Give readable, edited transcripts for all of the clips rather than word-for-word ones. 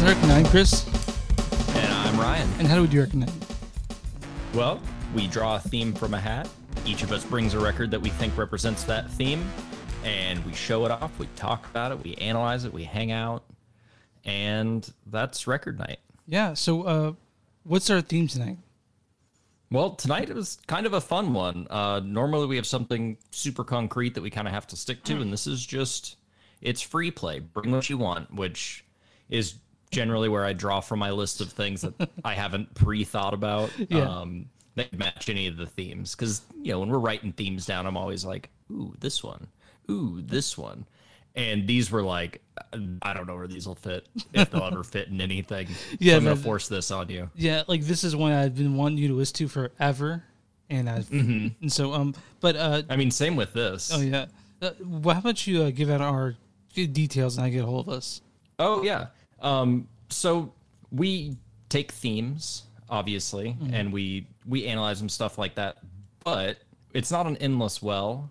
Hurricane. I'm Chris. And I'm Ryan. And how do we do Hurricane? Well, we draw a theme from a hat. Each of us brings a record that we think represents that theme, and we show it off, we talk about it, we analyze it, we hang out, and that's record night. Yeah, so what's our theme tonight? Well, tonight it was kind of a fun one. Normally we have something super concrete that we kind of have to stick to, and this is just, it's free play. Bring what you want, which is generally where I draw from my list of things that I haven't pre-thought about. Yeah. That match any of the themes. Because, you know, when we're writing themes down, I'm always like, ooh, this one. Ooh, this one. And these were like, I don't know where these will fit, if they'll ever fit in anything. Yeah, so I'm going to force this on you. Yeah, like this is one I've been wanting you to listen to forever. And I mean, same with this. Oh, yeah. Well, how about you give out our details and I get a hold of us? Oh, yeah. So we take themes, obviously, and we analyze them, stuff like that, but it's not an endless well.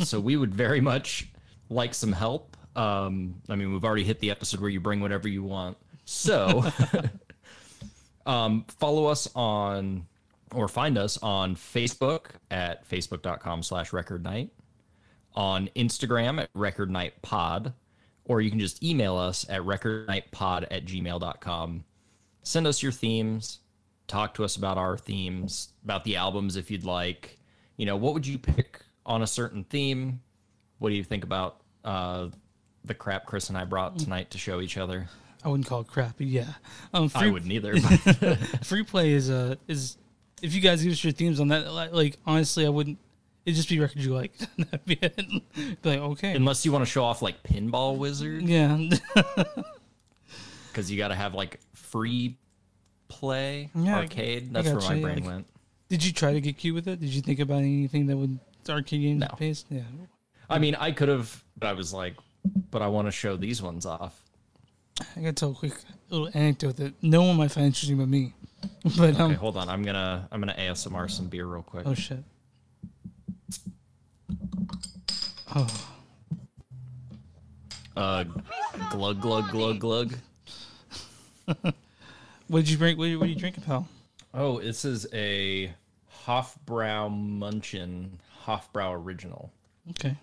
So we would very much like some help. I mean, we've already hit the episode where you bring whatever you want. So follow us on, or find us on Facebook at facebook.com/recordnight, on Instagram at recordnightpod, or you can just email us at recordnightpod@gmail.com. Send us your themes. Talk to us about our themes, about the albums if you'd like. You know, what would you pick on a certain theme? What do you think about the crap Chris and I brought tonight to show each other? I wouldn't call it crap, but yeah. I wouldn't either. But free play is if you guys give us your themes on that, like, honestly, I wouldn't. It'd just be records you like. That'd be it. Be like, okay. Unless you want to show off, like, Pinball Wizard. Yeah. Because you got to have, like, free play, yeah, arcade. That's where my brain went. Did you try to get cute with it? Did you think about anything that would arcade games? No. Pace? Yeah. I mean, I could have, but I was like, but I want to show these ones off. I got to tell a quick little anecdote that no one might find interesting but me. But okay, hold on. I'm gonna ASMR some beer real quick. Oh, shit. Oh. Glug, glug, glug, glug. What did you drink? What are you drinking, pal? Oh, this is a Hofbrau München Hofbrau Original. Okay.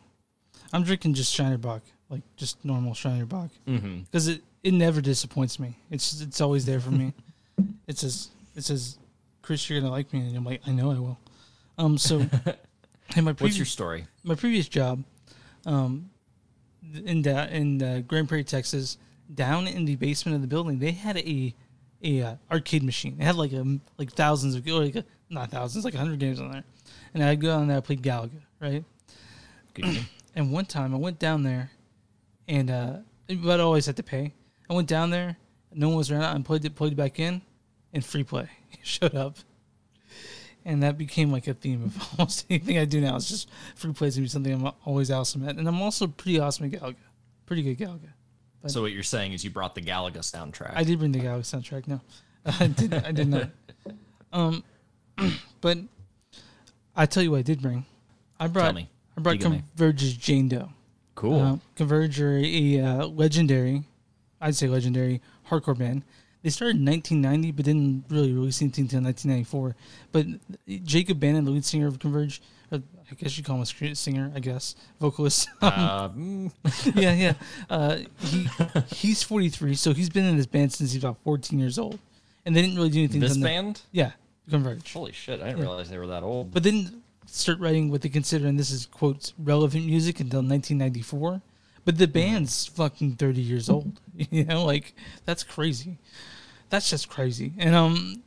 I'm drinking just Shinerbach, like just normal Shinerbach. Mm-hmm. Because it never disappoints me. It's always there for me. It says, Chris, you're going to like me. And I'm like, I know I will. So... Hey, what's your story? My previous job in Grand Prairie, Texas, down in the basement of the building, they had a arcade machine. It had like thousands of, or like not thousands, like 100 games on there. And I'd go down there, I'd play Galaga, right? Good game. And one time I went down there, and but I always had to pay. I went down there, no one was around, and plugged it back in, and free play showed up. And that became like a theme of almost anything I do now. It's just free play is going to be something I'm always awesome at. And I'm also pretty awesome at Galaga. Pretty good Galaga. But so what you're saying is you brought the Galaga soundtrack. I did bring the Galaga soundtrack, no. I did not. But I tell you what I did bring. I brought Converge's Jane Doe. Cool. Converge are a legendary, I'd say legendary, hardcore band. They started in 1990, but didn't really release anything until 1994. But Jacob Bannon, the lead singer of Converge, I guess you call him a singer, I guess, vocalist. Yeah. He's 43, so he's been in this band since he was about 14 years old. And they didn't really do anything. This band? Yeah, Converge. Holy shit, I didn't realize they were that old. But they didn't start writing what they consider, and this is, quotes, relevant music until 1994. But the band's fucking 30 years old, you know, like that's crazy. That's just crazy. And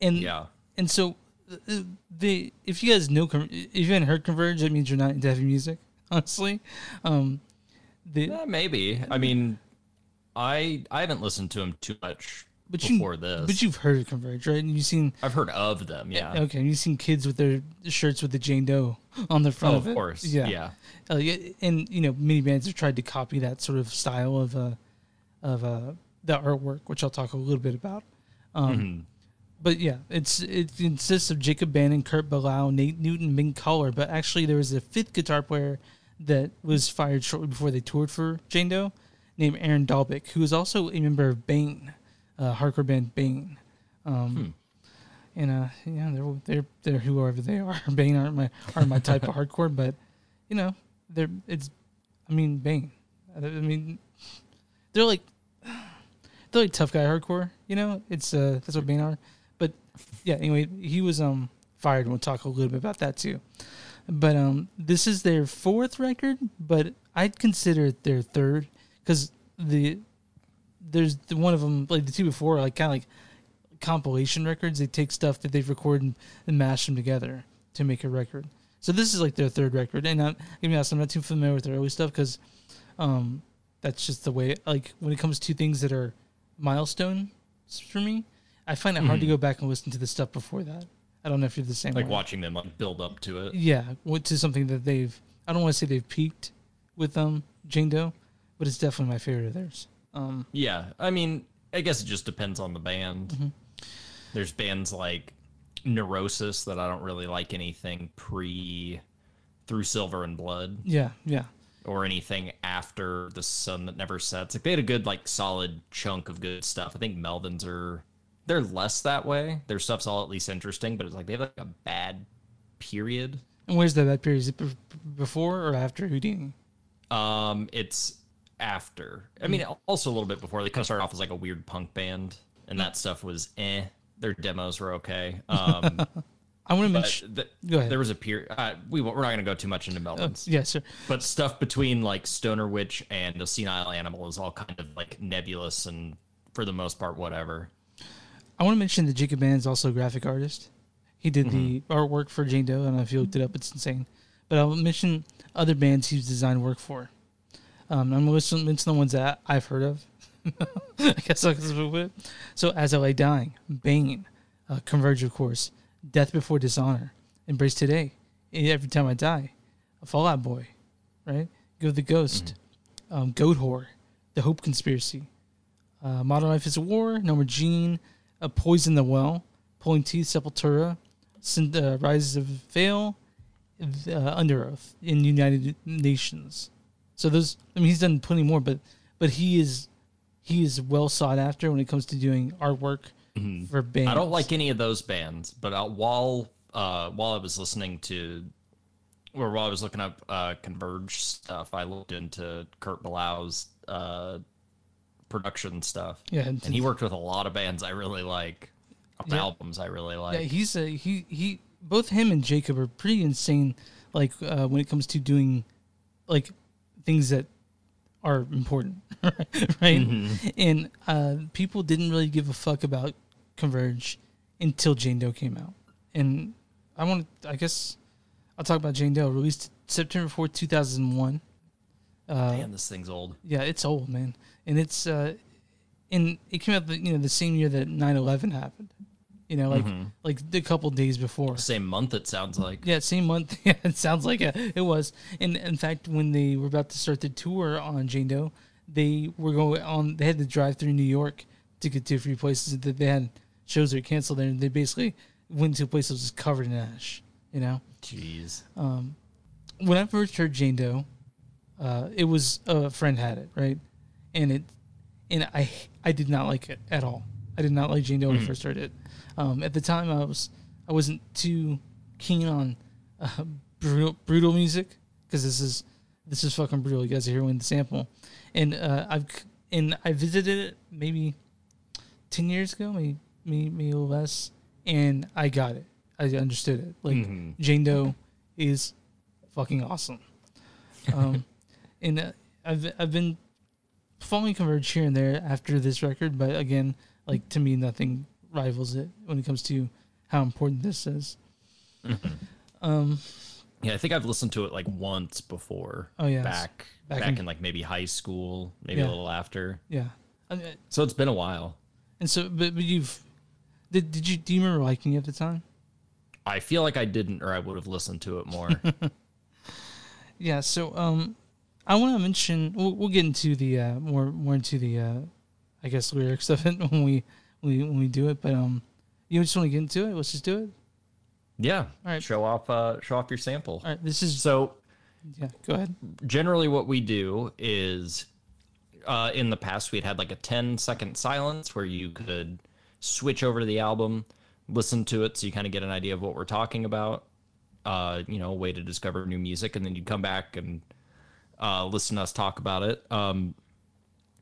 and so if you guys know, if you haven't heard Converge, that means you're not into heavy music, honestly. Maybe. I mean, I haven't listened to them too much before this. But you've heard of Converge, right? And I've heard of them, yeah. Okay, and you've seen kids with their shirts with the Jane Doe on the front of it. Of course, yeah. And, you know, many bands have tried to copy that sort of style of the artwork, which I'll talk a little bit about. But, yeah, it consists of Jacob Bannon, Kurt Ballou, Nate Newton, Ming Collar. But actually there was a fifth guitar player that was fired shortly before they toured for Jane Doe named Aaron Dalbeck, who was also a member of Bane. hardcore band Bane. And yeah, they're whoever they are. Bane aren't my type of hardcore, but you know, Bane. They're like tough guy hardcore, you know? It's that's what Bane are. But yeah, anyway, he was fired, and we'll talk a little bit about that too. But this is their fourth record, but I'd consider it their third because there's the one of them, like the two before, like kind of like compilation records. They take stuff that they've recorded and mash them together to make a record. So this is like their third record, and I'm not too familiar with their early stuff because that's just the way. Like when it comes to things that are milestone for me, I find it hard to go back and listen to the stuff before that. I don't know if you're the same. Like watching them like build up to it. Yeah, to something that they've. I don't want to say they've peaked with Jane Doe, but it's definitely my favorite of theirs. Yeah, I mean, I guess it just depends on the band. Mm-hmm. There's bands like Neurosis that I don't really like anything Through Silver and Blood. Yeah. Or anything after The Sun That Never Sets. Like they had a good like solid chunk of good stuff. I think Melvins they're less that way. Their stuff's all at least interesting, but it's like they have like a bad period. And where's that bad period? Is it before or after Houdini? It's after. I mean, also a little bit before. They kind of started off as like a weird punk band, and that stuff was eh. Their demos were okay. I want to mention there was a period. We're not going to go too much into Melvins. Yes, sir. But stuff between like Stoner Witch and The Senile Animal is all kind of like nebulous and for the most part, whatever. I want to mention that Jacob Bannon is also a graphic artist. He did the artwork for Jane Doe. I don't know if you looked it up. It's insane. But I'll mention other bands he's designed work for. I'm going to mention the ones that I've heard of. I guess I'll just move it. So, As I Lay Dying, Bane, Converge, of course, Death Before Dishonor, Embrace Today, Every Time I Die, Fall Out Boy, right? Go the Ghost, Goat Whore, The Hope Conspiracy, Modern Life is a War, No More Gene, Poison the Well, Pulling Teeth, Sepultura, Rises of Veil, Under Oath, in United Nations. So those, I mean, he's done plenty more, but he is well sought after when it comes to doing artwork for bands. I don't like any of those bands, but while I was listening to, or while I was looking up Converge stuff, I looked into Kurt Ballou's production stuff. Yeah, and he worked with a lot of bands I really like, albums I really like. Yeah, he's both him and Jacob are pretty insane. Like when it comes to doing like things that are important, right? And people didn't really give a fuck about Converge until Jane Doe came out. And I'll talk about Jane Doe, released September 4th, 2001. Damn, this thing's old. Yeah, it's old, man. And it's and it came out the same year that 9/11 happened. You know, like a couple days before. Same month, it sounds like. Yeah, same month. Yeah, it sounds like it was. And in fact, when they were about to start the tour on Jane Doe, they had to drive through New York to get to a few places that they had shows that were canceled there, and they basically went to a place that was just covered in ash, you know? Jeez. When I first heard Jane Doe, it was a friend had it, right? And I did not like it at all. I did not like Jane Doe when I first heard it. At the time, I wasn't too keen on brutal music because this is fucking brutal. You guys are hearing the sample, and I visited it maybe 10 years ago, maybe less, and I got it. I understood it. Like Jane Doe is fucking awesome, and I've been following Converge here and there after this record, but again, like to me, nothing rivals it when it comes to how important this is. Yeah, I think I've listened to it like once before. Oh yeah, back in like maybe high school, maybe a little after. Yeah, so it's been a while. And so, but do you remember liking it at the time? I feel like I didn't, or I would have listened to it more. Yeah. So I want to mention we'll get into the more into the I guess lyrics of it when we do it, but you just want to get into it? Let's just do it. Yeah. All right. Show off your sample. All right. Yeah. Go ahead. Generally, what we do is in the past we'd had like a 10-second silence where you could switch over to the album, listen to it so you kind of get an idea of what we're talking about, you know, a way to discover new music, and then you'd come back and listen to us talk about it.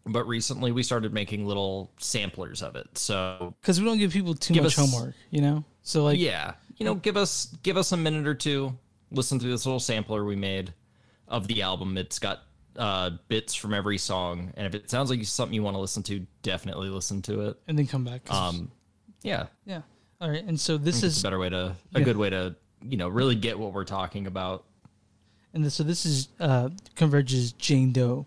But recently we started making little samplers of it. So because we don't give people too much homework, you know? So like, yeah, you know, give us a minute or two, listen to this little sampler we made of the album. It's got bits from every song, and if it sounds like something you want to listen to, definitely listen to it and then come back. Yeah. All right. And so this is a better way to good way to, you know, really get what we're talking about. And so this is Converge's Jane Doe.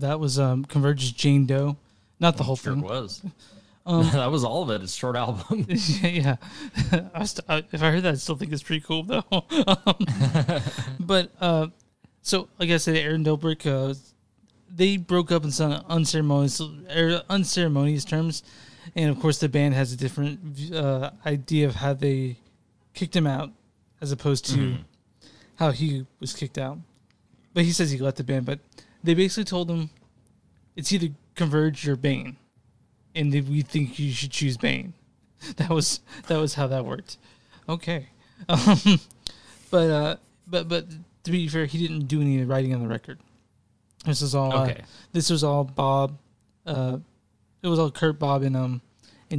That was Converge's Jane Doe. Not the whole thing. Sure was. That was all of it. It's a short album. Yeah. If I heard that, I still think it's pretty cool, though. But, so, like I said, Aaron Dalbeck, they broke up in some unceremonious terms. And, of course, the band has a different idea of how they kicked him out as opposed to how he was kicked out. But he says he left the band, but... They basically told him, it's either Converge or Bane, and we think you should choose Bane. That was how that worked. Okay, but to be fair, he didn't do any writing on the record. This is all this was all Bob. It was all Kurt, Bob, and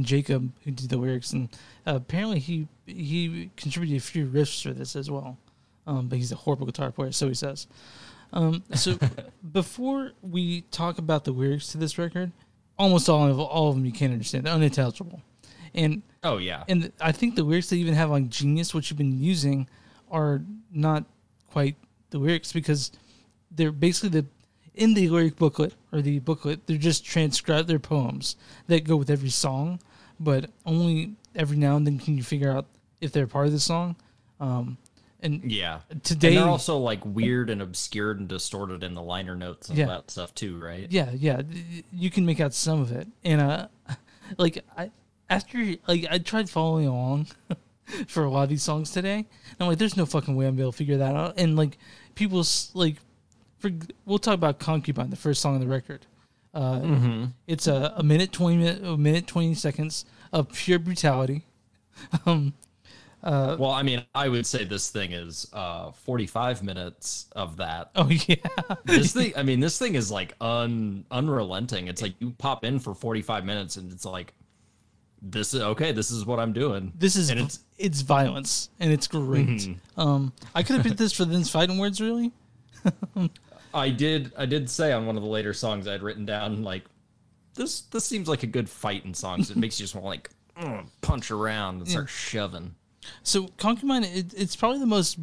Jacob who did the lyrics, and apparently he contributed a few riffs for this as well. But he's a horrible guitar player, so he says. So before we talk about the lyrics to this record, almost all of them you can't understand. They're unintelligible. And and I think the lyrics they even have on Genius, which you've been using, are not quite the lyrics because they're basically in the lyric booklet or the booklet, they're just transcribed their poems that go with every song, but only every now and then can you figure out if they're part of the song. And they're also like weird and obscured and distorted in the liner notes and all that stuff too, right? Yeah. You can make out some of it, and I tried following along for a lot of these songs today, and I'm like, there's no fucking way I'm gonna be able to figure that out. And like people like, we'll talk about Concubine, the first song on the record. It's a minute 20 seconds of pure brutality. Well, I mean, I would say this thing is 45 minutes of that. Oh, yeah. This thing, I mean, this thing is like unrelenting. It's like you pop in for 45 minutes and it's like, this is okay. This is what I'm doing. This is, and it's violence and it's great. Mm-hmm. I could have picked this for Thin's fighting words, really. I did say on one of the later songs I'd written down, like, this seems like a good fighting song. So it makes you just want to, like, punch around and start shoving. So Concubine, it's probably the most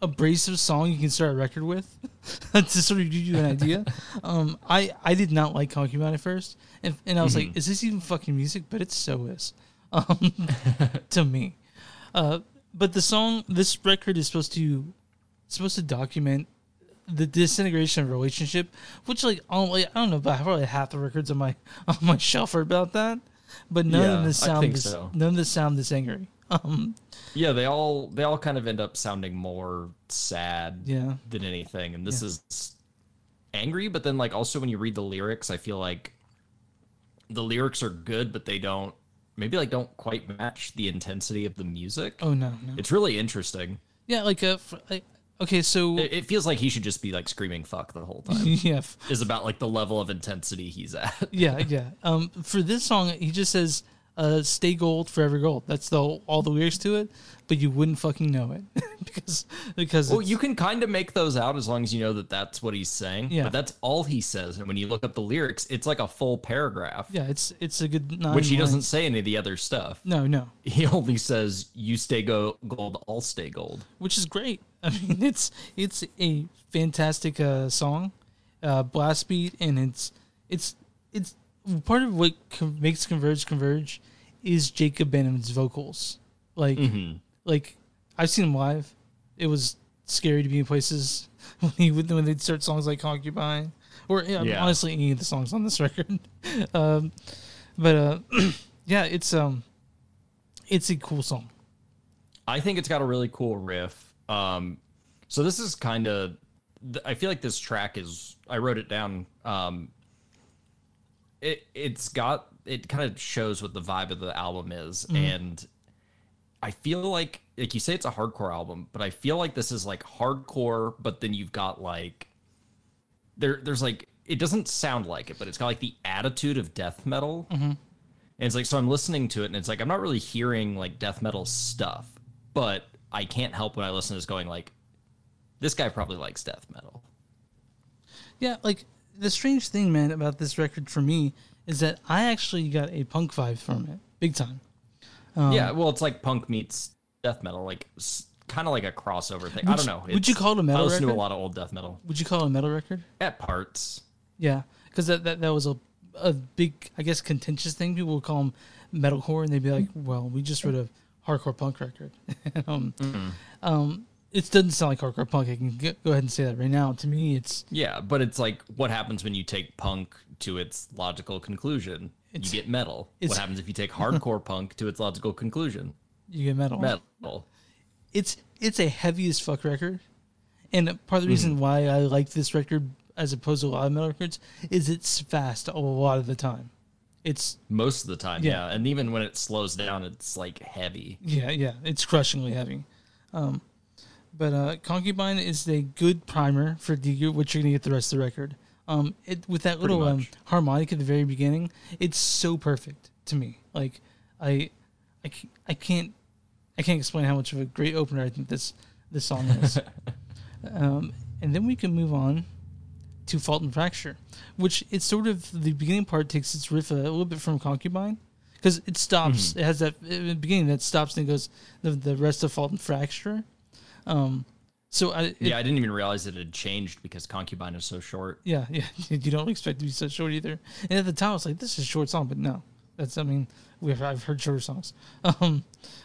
abrasive song you can start a record with to sort of give you an idea. I did not like Concubine at first, and I was like, is this even fucking music? But it so is to me. But the song, this record is supposed to document the disintegration of a relationship, which, like, I don't know, but probably half the records on my shelf are about that. But none of the sound is angry. Yeah, they all kind of end up sounding more sad than anything, and this is angry. But then, like, also when you read the lyrics, I feel like the lyrics are good, but they don't quite match the intensity of the music. Oh no. It's really interesting. Yeah, okay, so it feels like he should just be like screaming "fuck" the whole time. Yeah, is about like the level of intensity he's at. Yeah. For this song, he just says, "Stay gold, forever gold." That's all the lyrics to it, but you wouldn't fucking know it because well, you can kind of make those out as long as you know that that's what he's saying. Yeah, but that's all he says, and when you look up the lyrics, it's like a full paragraph. Yeah, it's a good 9 lines. Which he doesn't say any of the other stuff. No, he only says, "You stay gold, I'll stay gold," which is great. I mean, it's a fantastic song, blast beat, and it's part of what makes Converge is Jacob Bannon's vocals. Like, like I've seen him live. It was scary to be in places when they'd start songs like Concubine, or honestly any of the songs on this record. Yeah, it's a cool song. I think it's got a really cool riff. So this is kind of, I feel like this track is, I wrote it down. It kind of shows what the vibe of the album is. And I feel like you say it's a hardcore album, but I feel like this is like hardcore, but then you've got like, there's like, it doesn't sound like it, but it's got like the attitude of death metal. And it's like, so I'm listening to it and it's like, I'm not really hearing like death metal stuff, but I can't help when I listen to this going like, this guy probably likes death metal. Yeah, like the strange thing, man, about this record for me is that I actually got a punk vibe from it, big time. Yeah, well, it's like punk meets death metal, like kind of like a crossover thing. I don't know. Would you call it a metal record? I listen to a lot of old death metal. Would you call it a metal record? At parts. Yeah, because that was a big, I guess, contentious thing. People would call them metalcore, and they'd be like, well, we just wrote a hardcore punk record. It doesn't sound like hardcore punk. I can go ahead and say that right now. To me, it's... Yeah, but it's like, what happens when you take punk to its logical conclusion? You get metal. What happens if you take hardcore punk to its logical conclusion? You get metal. It's a heavy as fuck record. And part of the reason why I like this record as opposed to a lot of metal records is it's fast a lot of the time. It's most of the time, yeah. And even when it slows down, it's like heavy. Yeah. It's crushingly heavy. But Concubine is a good primer for what you're going to get the rest of the record. With that little harmonic at the very beginning, it's so perfect to me. Like, I can't explain how much of a great opener I think this song is. And then we can move on to Fault and Fracture, which it's sort of the beginning part takes its riff a little bit from Concubine, because it stops. It has that beginning that stops and it goes the rest of Fault and Fracture. I didn't even realize it had changed because Concubine is so short. Yeah, you don't expect it to be so short either. And at the time, I was like, "This is a short song," but no, I've heard shorter songs,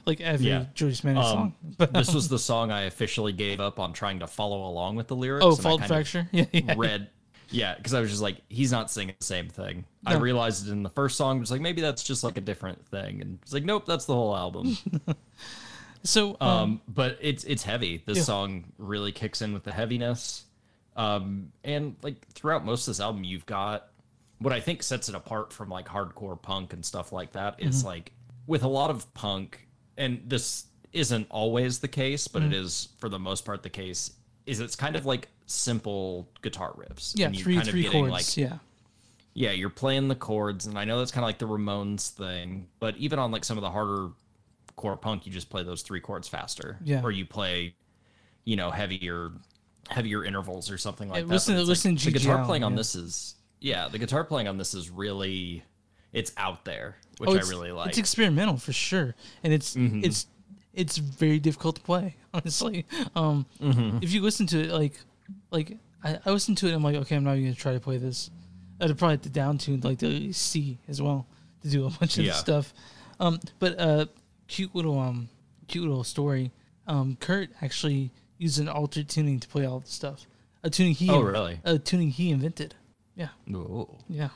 like every Julius Manning song. But this was the song I officially gave up on trying to follow along with the lyrics. Oh, Fault and Fracture. Yeah, because I was just like, he's not singing the same thing. No. I realized it in the first song. I was like, maybe that's just like a different thing, and it's like, nope, that's the whole album. So, but it's heavy. This song really kicks in with the heaviness, and like throughout most of this album, you've got what I think sets it apart from like hardcore punk and stuff like that. Is like with a lot of punk, and this isn't always the case, but it is for the most part the case, is it's kind of like simple guitar riffs. Yeah, and you're three chords. Like, yeah, you're playing the chords, and I know that's kind of like the Ramones thing, but even on like some of the harder core punk, you just play those three chords faster. Yeah. Or you play, you know, heavier intervals or something like that. Listen, like, the guitar playing on this is the guitar playing on this is really, it's out there, which I really like. It's experimental for sure, and it's very difficult to play, honestly. If you listen to it, like I listened to it, and I'm like, okay, I'm not even gonna try to play this. I'd probably have to down-tune like the C as well to do a bunch of stuff. But cute little story. Kurt actually used an altered tuning to play all the stuff. A tuning he invented. Yeah. Ooh. Yeah.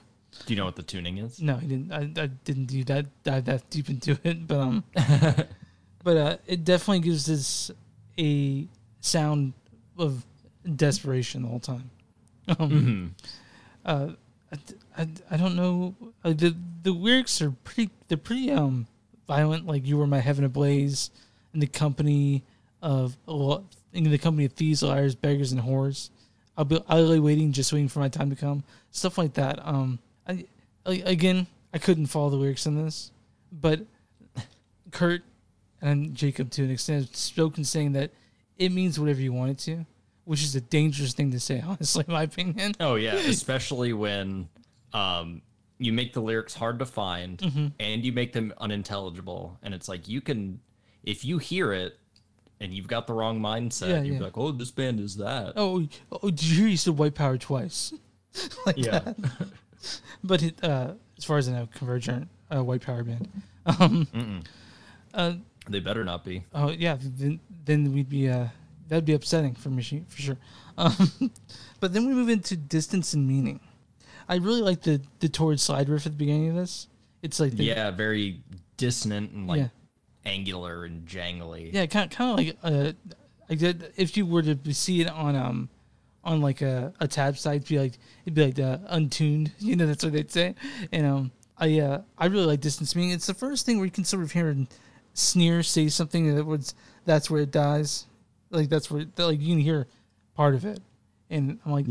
Do you know what the tuning is? No, he didn't. I didn't do that. Dive that deep into it, but it definitely gives this a sound of desperation the whole time. I don't know. The lyrics are pretty. They're pretty violent. Like, you were my heaven ablaze, in the company of thieves, liars, beggars, and whores. I'll lay waiting, just waiting for my time to come. Stuff like that. I couldn't follow the lyrics in this, but Kurt and Jacob to an extent have spoken saying that it means whatever you want it to, which is a dangerous thing to say, honestly, in my opinion. Oh, yeah, especially when you make the lyrics hard to find and you make them unintelligible. And it's like, you can, if you hear it and you've got the wrong mindset, you'd be like, oh, this band is that. Oh, did you hear you said white power twice? That. But it, as far as I know, Converge aren't a white power band. They better not be. Oh, yeah, then we'd be... that'd be upsetting for me, for sure. But then we move into distance and meaning. I really like the torrid slide riff at the beginning of this. It's like... very dissonant and like angular and jangly. Yeah, kind of like... if you were to see it on like a tab site, it'd be like the untuned. You know, that's what they'd say. And I really like distance meaning. It's the first thing where you can sort of hear and sneer, say something, that's where it dies. Like, that's where, like, you can hear part of it, and I'm like,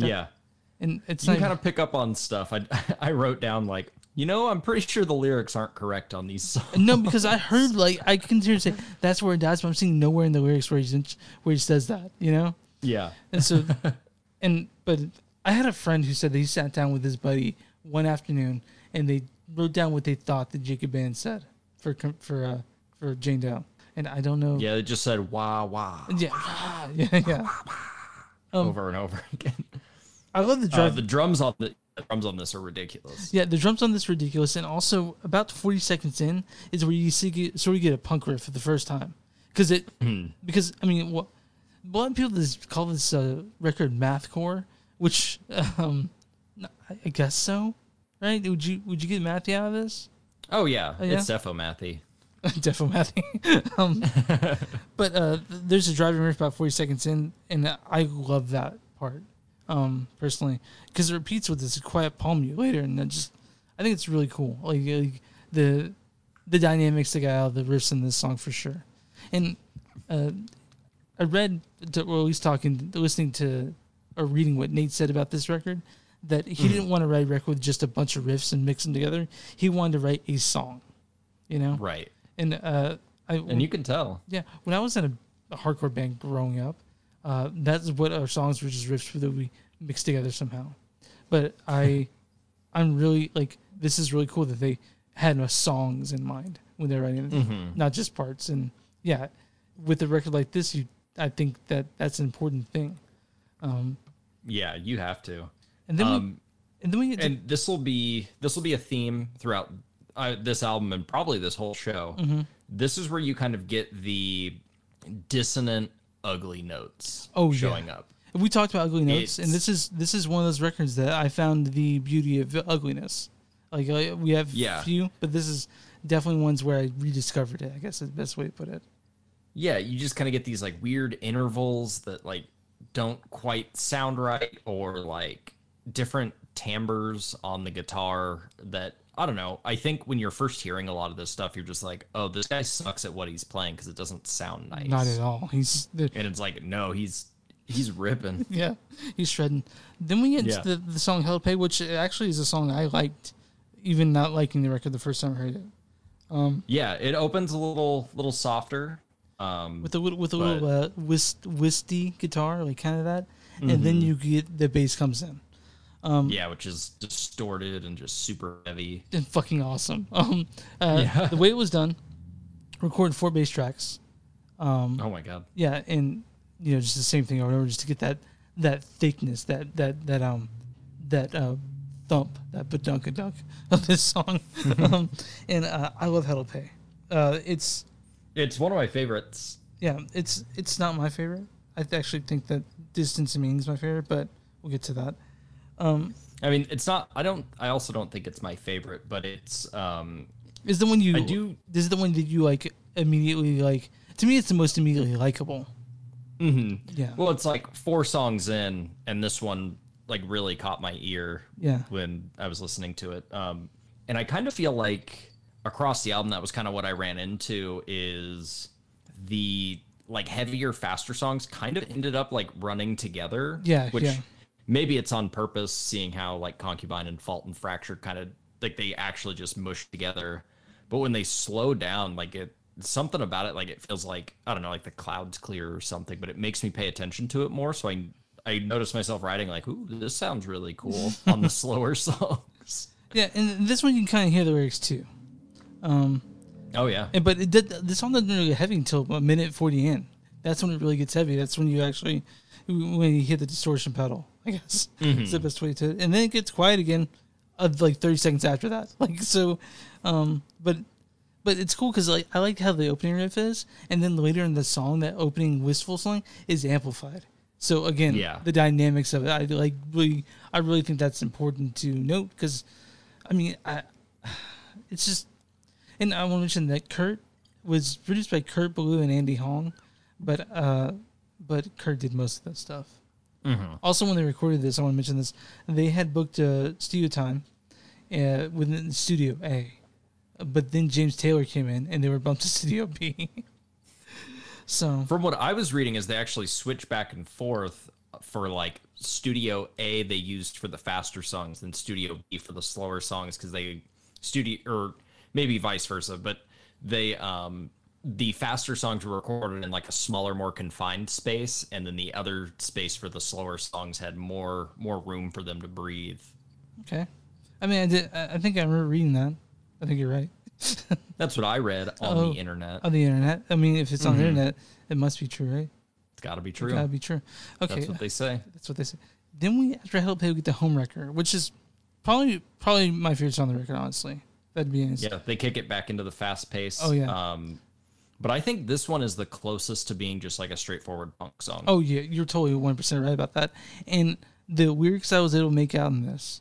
and it's you kind of pick up on stuff. I wrote down, like, I'm pretty sure the lyrics aren't correct on these songs. No, because I heard, like, I can hear say that's where it dies, but I'm seeing nowhere in the lyrics where he says that, Yeah. And so, but I had a friend who said that he sat down with his buddy one afternoon and they wrote down what they thought that Jacob Bannon said for Jane Doe. And I don't know. Yeah, they just said wah wah. Yeah, wah, yeah, yeah. Wah, wah, wah. Over and over again. I love the drum. The drums on this are ridiculous. Yeah, the drums on this are ridiculous, and also about 40 seconds in is where you see sort of get a punk riff for the first time, because I mean, a lot of people call this record mathcore, which I guess so, right? Would you get mathy out of this? Oh yeah, it's defo mathy. Defo mathy. But there's a driving riff about 40 seconds in, and I love that part personally, because it repeats with this quiet palm mute later, and I think it's really cool. Like the dynamics that got out of the riffs in this song for sure. And I read, or at least reading what Nate said about this record, that he didn't want to write a record with just a bunch of riffs and mix them together. He wanted to write a song, right. And and you can tell. Yeah, when I was in a hardcore band growing up, that's what our songs were, just riffs that we mixed together somehow. But I'm really like, this is really cool that they had songs in mind when they're writing, not just parts. And yeah, with a record like this, I think that's an important thing. Yeah, you have to. And then this will be a theme throughout this album and probably this whole show. This is where you kind of get the dissonant, ugly notes showing up. We talked about ugly notes, and this is one of those records that I found the beauty of ugliness. Like we have few, but this is definitely ones where I rediscovered it, I guess is the best way to put it. Yeah, you just kind of get these like weird intervals that like don't quite sound right, or like different timbres on the guitar that, I don't know, I think when you're first hearing a lot of this stuff, you're just like, oh, this guy sucks at what he's playing because it doesn't sound nice. Not at all. And it's like, no, he's ripping. Yeah, he's shredding. Then we get to the song Hell Pay, which actually is a song I liked, even not liking the record the first time I heard it. Yeah, it opens a little softer. With a little whisty guitar, like kind of that. Mm-hmm. And then you get the bass comes in. Which is distorted and just super heavy. And fucking awesome. The way it was done, recorded 4 bass tracks. Oh my God. Yeah, and you know, just the same thing over and over, just to get that thickness, that thump, that badunkadunk of this song. And I love Hell Pay. It's one of my favorites. Yeah, it's not my favorite. I actually think that Distance and Meaning is my favorite, but we'll get to that. I mean, it's not. I also don't think it's my favorite, but it's. Is the one you? I do. This is the one that you like immediately like. To me, it's the most immediately likable. Mm-hmm. Yeah. Well, it's like 4 songs in, and this one like really caught my ear. Yeah. When I was listening to it, and I kind of feel like across the album, that was kind of what I ran into is the like heavier, faster songs kind of ended up like running together. Yeah. Which. Yeah. Maybe it's on purpose, seeing how like Concubine and Fault and Fracture kind of like they actually just mush together. But when they slow down, like it something about it, like it feels like, I don't know, like the clouds clear or something, but it makes me pay attention to it more. So I noticed myself writing like, ooh, this sounds really cool on the slower songs. Yeah, and this one you can kind of hear the lyrics too. Oh yeah. But this song doesn't really get heavy until 1:40 in. That's when it really gets heavy. That's when you actually hit the distortion pedal. I guess it's the best way to, and then it gets quiet again, like 30 seconds after that. Like so, but it's cool because like I like how the opening riff is, and then later in the song that opening wistful song is amplified. So again, the dynamics of it, I really think that's important to note because, I mean, it's just, and I want to mention that Kurt was produced by Kurt Ballou and Andy Hong, but Kurt did most of that stuff. Mm-hmm. Also, when they recorded this, I want to mention this. They had booked studio time within Studio A, but then James Taylor came in, and they were bumped to Studio B. So, from what I was reading, is they actually switched back and forth for like Studio A they used for the faster songs, and Studio B for the slower songs because or maybe vice versa, but they the faster songs were recorded in like a smaller, more confined space, and then the other space for the slower songs had more room for them to breathe. Okay, I mean, I think I remember reading that. I think you're right. That's what I read on the internet. On the internet. I mean, if it's on the internet, it must be true, right? It's got to be true. Okay, that's what they say. Then we, after Hell Pay, we get the Home Wrecker, which is probably my favorite song on the record. Honestly, that'd be honest. Yeah. They kick it back into the fast pace. Oh yeah. But I think this one is the closest to being just like a straightforward punk song. Oh, yeah. You're totally 100% right about that. And the lyrics I was able to make out in this,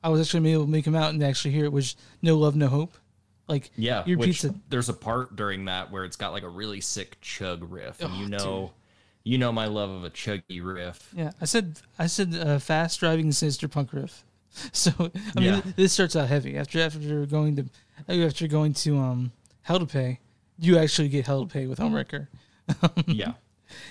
I was actually able to make them out and actually hear it, was no love, no hope. Like, yeah, your pizza. There's a part during that where it's got like a really sick chug riff. And you know my love of a chuggy riff. Yeah, I said fast driving sinister punk riff. So, I mean, this starts out heavy. After going to Hell to Pay, you actually get Hell to Pay with Homewrecker. Yeah.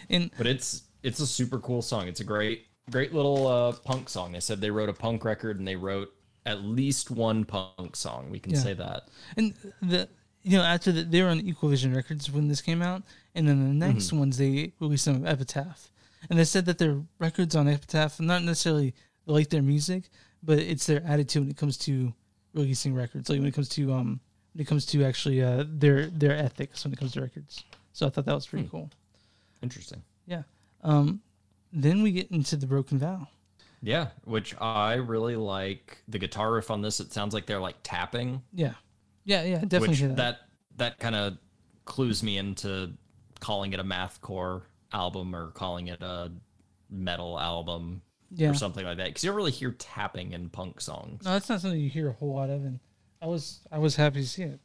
But it's a super cool song. It's a great little punk song. They said they wrote a punk record and they wrote at least one punk song. We can say that. And they were on Equal Vision Records when this came out, and then the next ones they released some Epitaph. And they said that their records on Epitaph, not necessarily like their music, but it's their attitude when it comes to releasing records. Like when it comes to actually their ethics when it comes to records. So I thought that was pretty cool. Interesting. Yeah. Then we get into The Broken Vow. Yeah, which I really like the guitar riff on this. It sounds like they're like tapping. Yeah. Yeah, definitely. Which that kind of clues me into calling it a mathcore album or calling it a metal album or something like that. Because you don't really hear tapping in punk songs. No, that's not something you hear a whole lot of in I was happy to see it.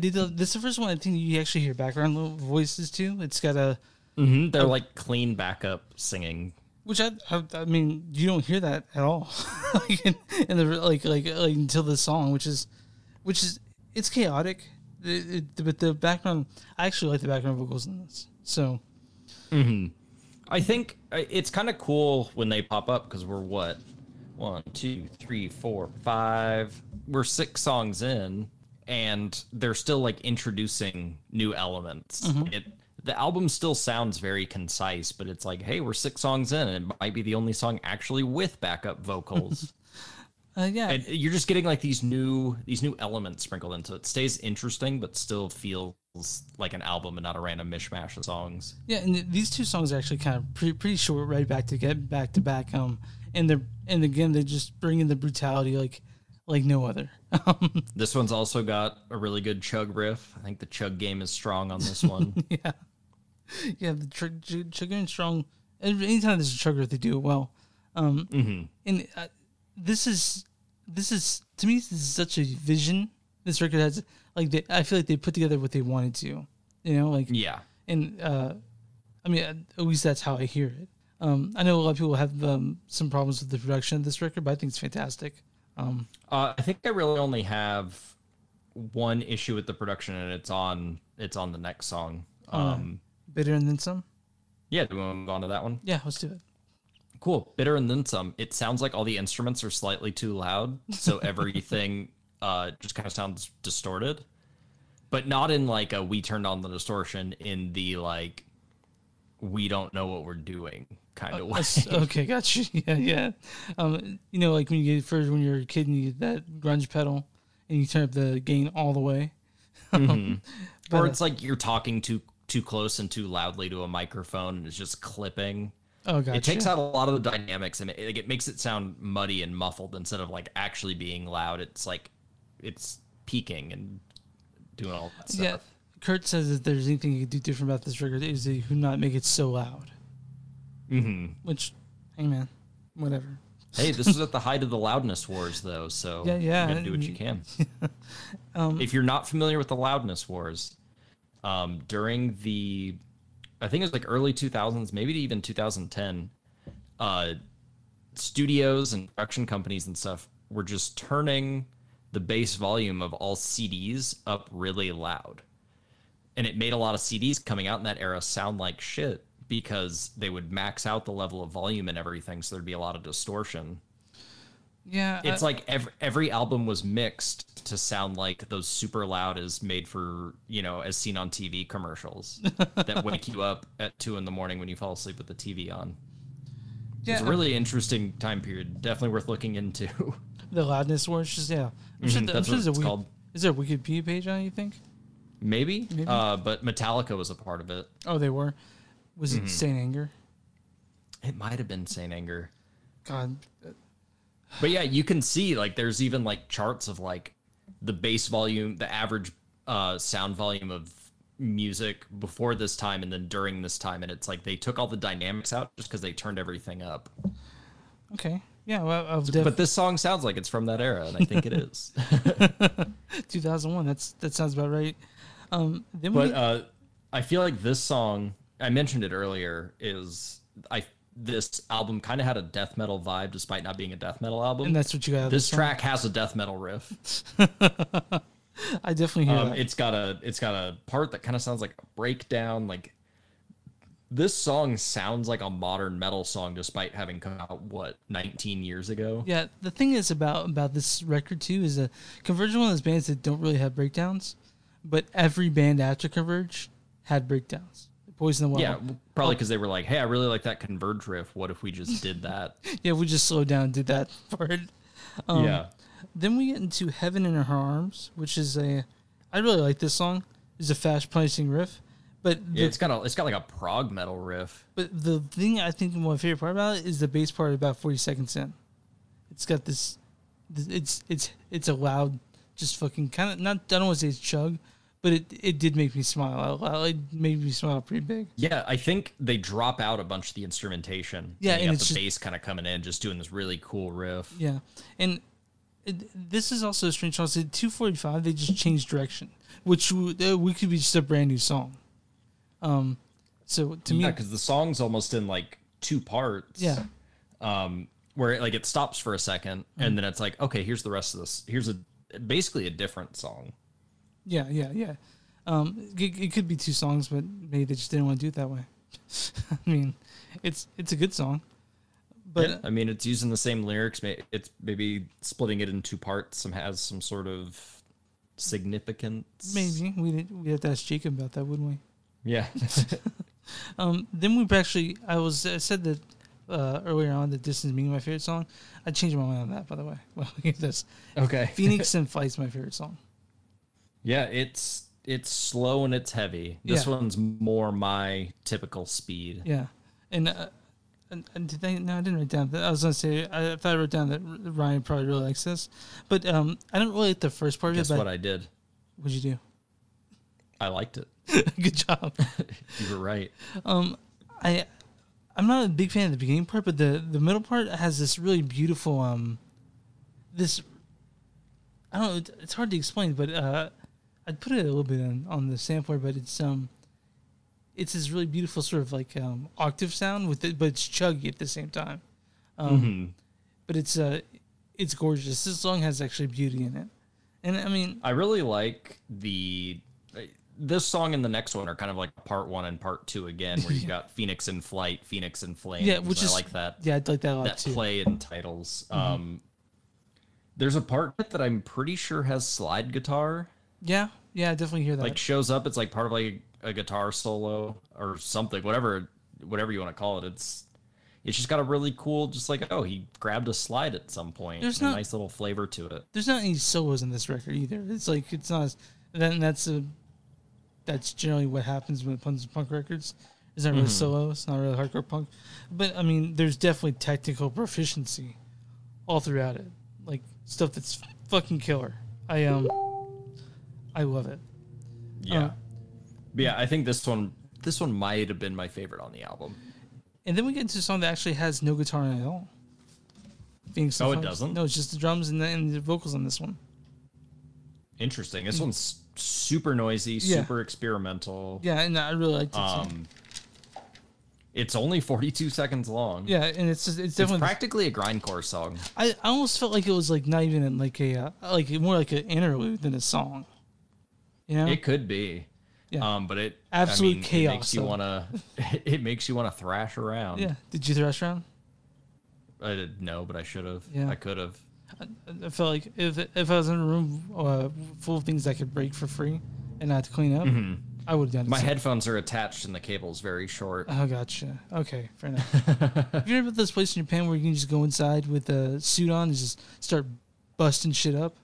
This is the first one I think you actually hear background voices too. It's got a they're like clean backup singing. Which I mean, you don't hear that at all, like in the like until this song, which is it's chaotic. But the background, I actually like the background vocals in this. So, I think it's kind of cool when they pop up because we're what 1, 2, 3, 4, 5. We're 6 songs in, and they're still like introducing new elements. The album still sounds very concise, but it's like, hey, we're 6 songs in, and it might be the only song actually with backup vocals. Yeah, and you're just getting like these new elements sprinkled in, so it stays interesting, but still feels like an album and not a random mishmash of songs. Yeah, and these 2 songs are actually kind of pretty short, right back to back. And again, they just bring in the brutality like no other. This one's also got a really good chug riff. I think the chug game is strong on this one. Yeah. Yeah, the chug and strong. Anytime there's a chugger, they do it well. And this is to me, this is such a vision this record has. Like I feel like they put together what they wanted to, you know. Like yeah, and I mean, at least that's how I hear it. I know a lot of people have some problems with the production of this record, but I think it's fantastic. I think I really only have one issue with the production, and it's on the next song. Bitter and Then Some. Yeah, do we want to go on to that one? Yeah, let's do it. Cool. Bitter and Then Some. It sounds like all the instruments are slightly too loud, so everything just kind of sounds distorted, but not in like a we turned on the distortion, in the like we don't know what we're doing kind of way. Okay, gotcha. Yeah. You know, like when you're a kid and you get that grunge pedal and you turn up the gain all the way. Or it's like you're talking too close and too loudly to a microphone and it's just clipping. Oh, gotcha. It takes out a lot of the dynamics and it makes it sound muddy and muffled instead of like actually being loud. It's like it's peaking and doing all that stuff. Yeah. Kurt says that there's anything you could do different about this record is to not make it so loud. Which, hey man, whatever. Hey, this is at the height of the loudness wars, though. So yeah, you gotta do what you can. If you're not familiar with the loudness wars, during the, I think it was like early 2000s, maybe even 2010, studios and production companies and stuff were just turning the bass volume of all CDs up really loud. And it made a lot of CDs coming out in that era sound like shit because they would max out the level of volume and everything, so there'd be a lot of distortion. Yeah. It's like every album was mixed to sound like those super loud as made for, you know, as seen on TV commercials that wake you up at 2 a.m. when you fall asleep with the TV on. Yeah, it's a really interesting time period. Definitely worth looking into. The loudness wars, yeah. That's what it's called. Is there a Wikipedia page on it, you think? Maybe. But Metallica was a part of it. Oh, they were. Was it Saint Anger? It might have been Saint Anger. God. But yeah, you can see like there's even like charts of like the bass volume, the average sound volume of music before this time and then during this time, and it's like they took all the dynamics out just because they turned everything up. Okay. Yeah, well, but this song sounds like it's from that era, and I think it is. 2001. That sounds about right. I feel like this song, I mentioned it earlier, this album kind of had a death metal vibe despite not being a death metal album. And that's what you got. This track has a death metal riff. I definitely hear that. It's got a part that kind of sounds like a breakdown. Like this song sounds like a modern metal song despite having come out 19 years ago. Yeah, the thing is about this record too is a Converge is one of those bands that don't really have breakdowns. But every band after Converge had breakdowns. Poison the Well. Yeah, probably because they were like, hey, I really like that Converge riff. What if we just did that? Yeah, we just slowed down and did that part. Yeah. Then we get into Heaven in Her Arms, which is I really like this song. It's a fast punishing riff. But it's got like a prog metal riff. But the thing I think my favorite part about it is the bass part about 40 seconds in. It's got this, it's a loud, just fucking kind of, not, I don't want to say it's chug, but it did make me smile. It made me smile pretty big. Yeah, I think they drop out a bunch of the instrumentation. Yeah, and it's the bass kind of coming in, just doing this really cool riff. Yeah, and this is also a strange song. So at 2:45, they just changed direction, which we could be just a brand new song. So to me, because the song's almost in like two parts. Yeah. Where it, like, it stops for a second, and then it's like, okay, here's the rest of this. Here's basically a different song. Yeah, yeah, yeah. It could be two songs, but maybe they just didn't want to do it that way. I mean, it's a good song. But yeah, I mean, it's using the same lyrics. It's maybe splitting it in two parts. Some has some sort of significance. Maybe we'd have to ask Jacob about that, wouldn't we? Yeah. Then we actually, I said that earlier on that this is me my favorite song. I changed my mind on that, by the way. Well, this okay. Phoenix and Flight's my favorite song. Yeah, it's slow and it's heavy. This one's more my typical speed. Yeah, and did they? No, I didn't write down. I was gonna say I thought I wrote down that Ryan probably really likes this, but I don't really like the first part of it. Guess what I did? What'd you do? I liked it. Good job. You were right. I'm not a big fan of the beginning part, but the middle part has this really beautiful this. I don't know. It's hard to explain, but I'd put it a little bit on the sampler, but it's this really beautiful sort of like octave sound with it, but it's chuggy at the same time. But it's gorgeous. This song has actually beauty in it, and I mean, I really like this song and the next one are kind of like part one and part two again, where you got Phoenix in Flight, Phoenix in Flames. Yeah, which I like that. Yeah, I'd like that a lot too. That play in titles. There's a part that I'm pretty sure has slide guitar. Yeah, yeah, I definitely hear that. Like shows up, it's like part of like a guitar solo or something, whatever you want to call it. It's just got a really cool, just like, oh, he grabbed a slide at some point. There's a nice little flavor to it. There's not any solos in this record either. It's like it's not. Then that's generally what happens when it comes to punk records. It's not really solo. It's not really hardcore punk. But I mean, there's definitely technical proficiency all throughout it. Like stuff that's fucking killer. I love it. Yeah. I think this one might have been my favorite on the album. And then we get into a song that actually has no guitar in it at all. Oh, it doesn't? No, it's just the drums and the vocals on this one. Interesting. This one's super noisy, super experimental. Yeah, and I really liked it too. It's only 42 seconds long. Yeah, and it's definitely practically a grindcore song. I almost felt like it was like not even like a like more like an interlude than a song. You know? It could be, but it absolute chaos. It makes you want to thrash around. Yeah. Did you thrash around? I didn't know, but I should have. Yeah. I could have. I felt like if I was in a room full of things I could break for free and I had to clean up, I would have done it. My headphones are attached and the cable's very short. Oh, gotcha. Okay, fair enough. Have you ever been to this place in Japan where you can just go inside with a suit on and just start busting shit up?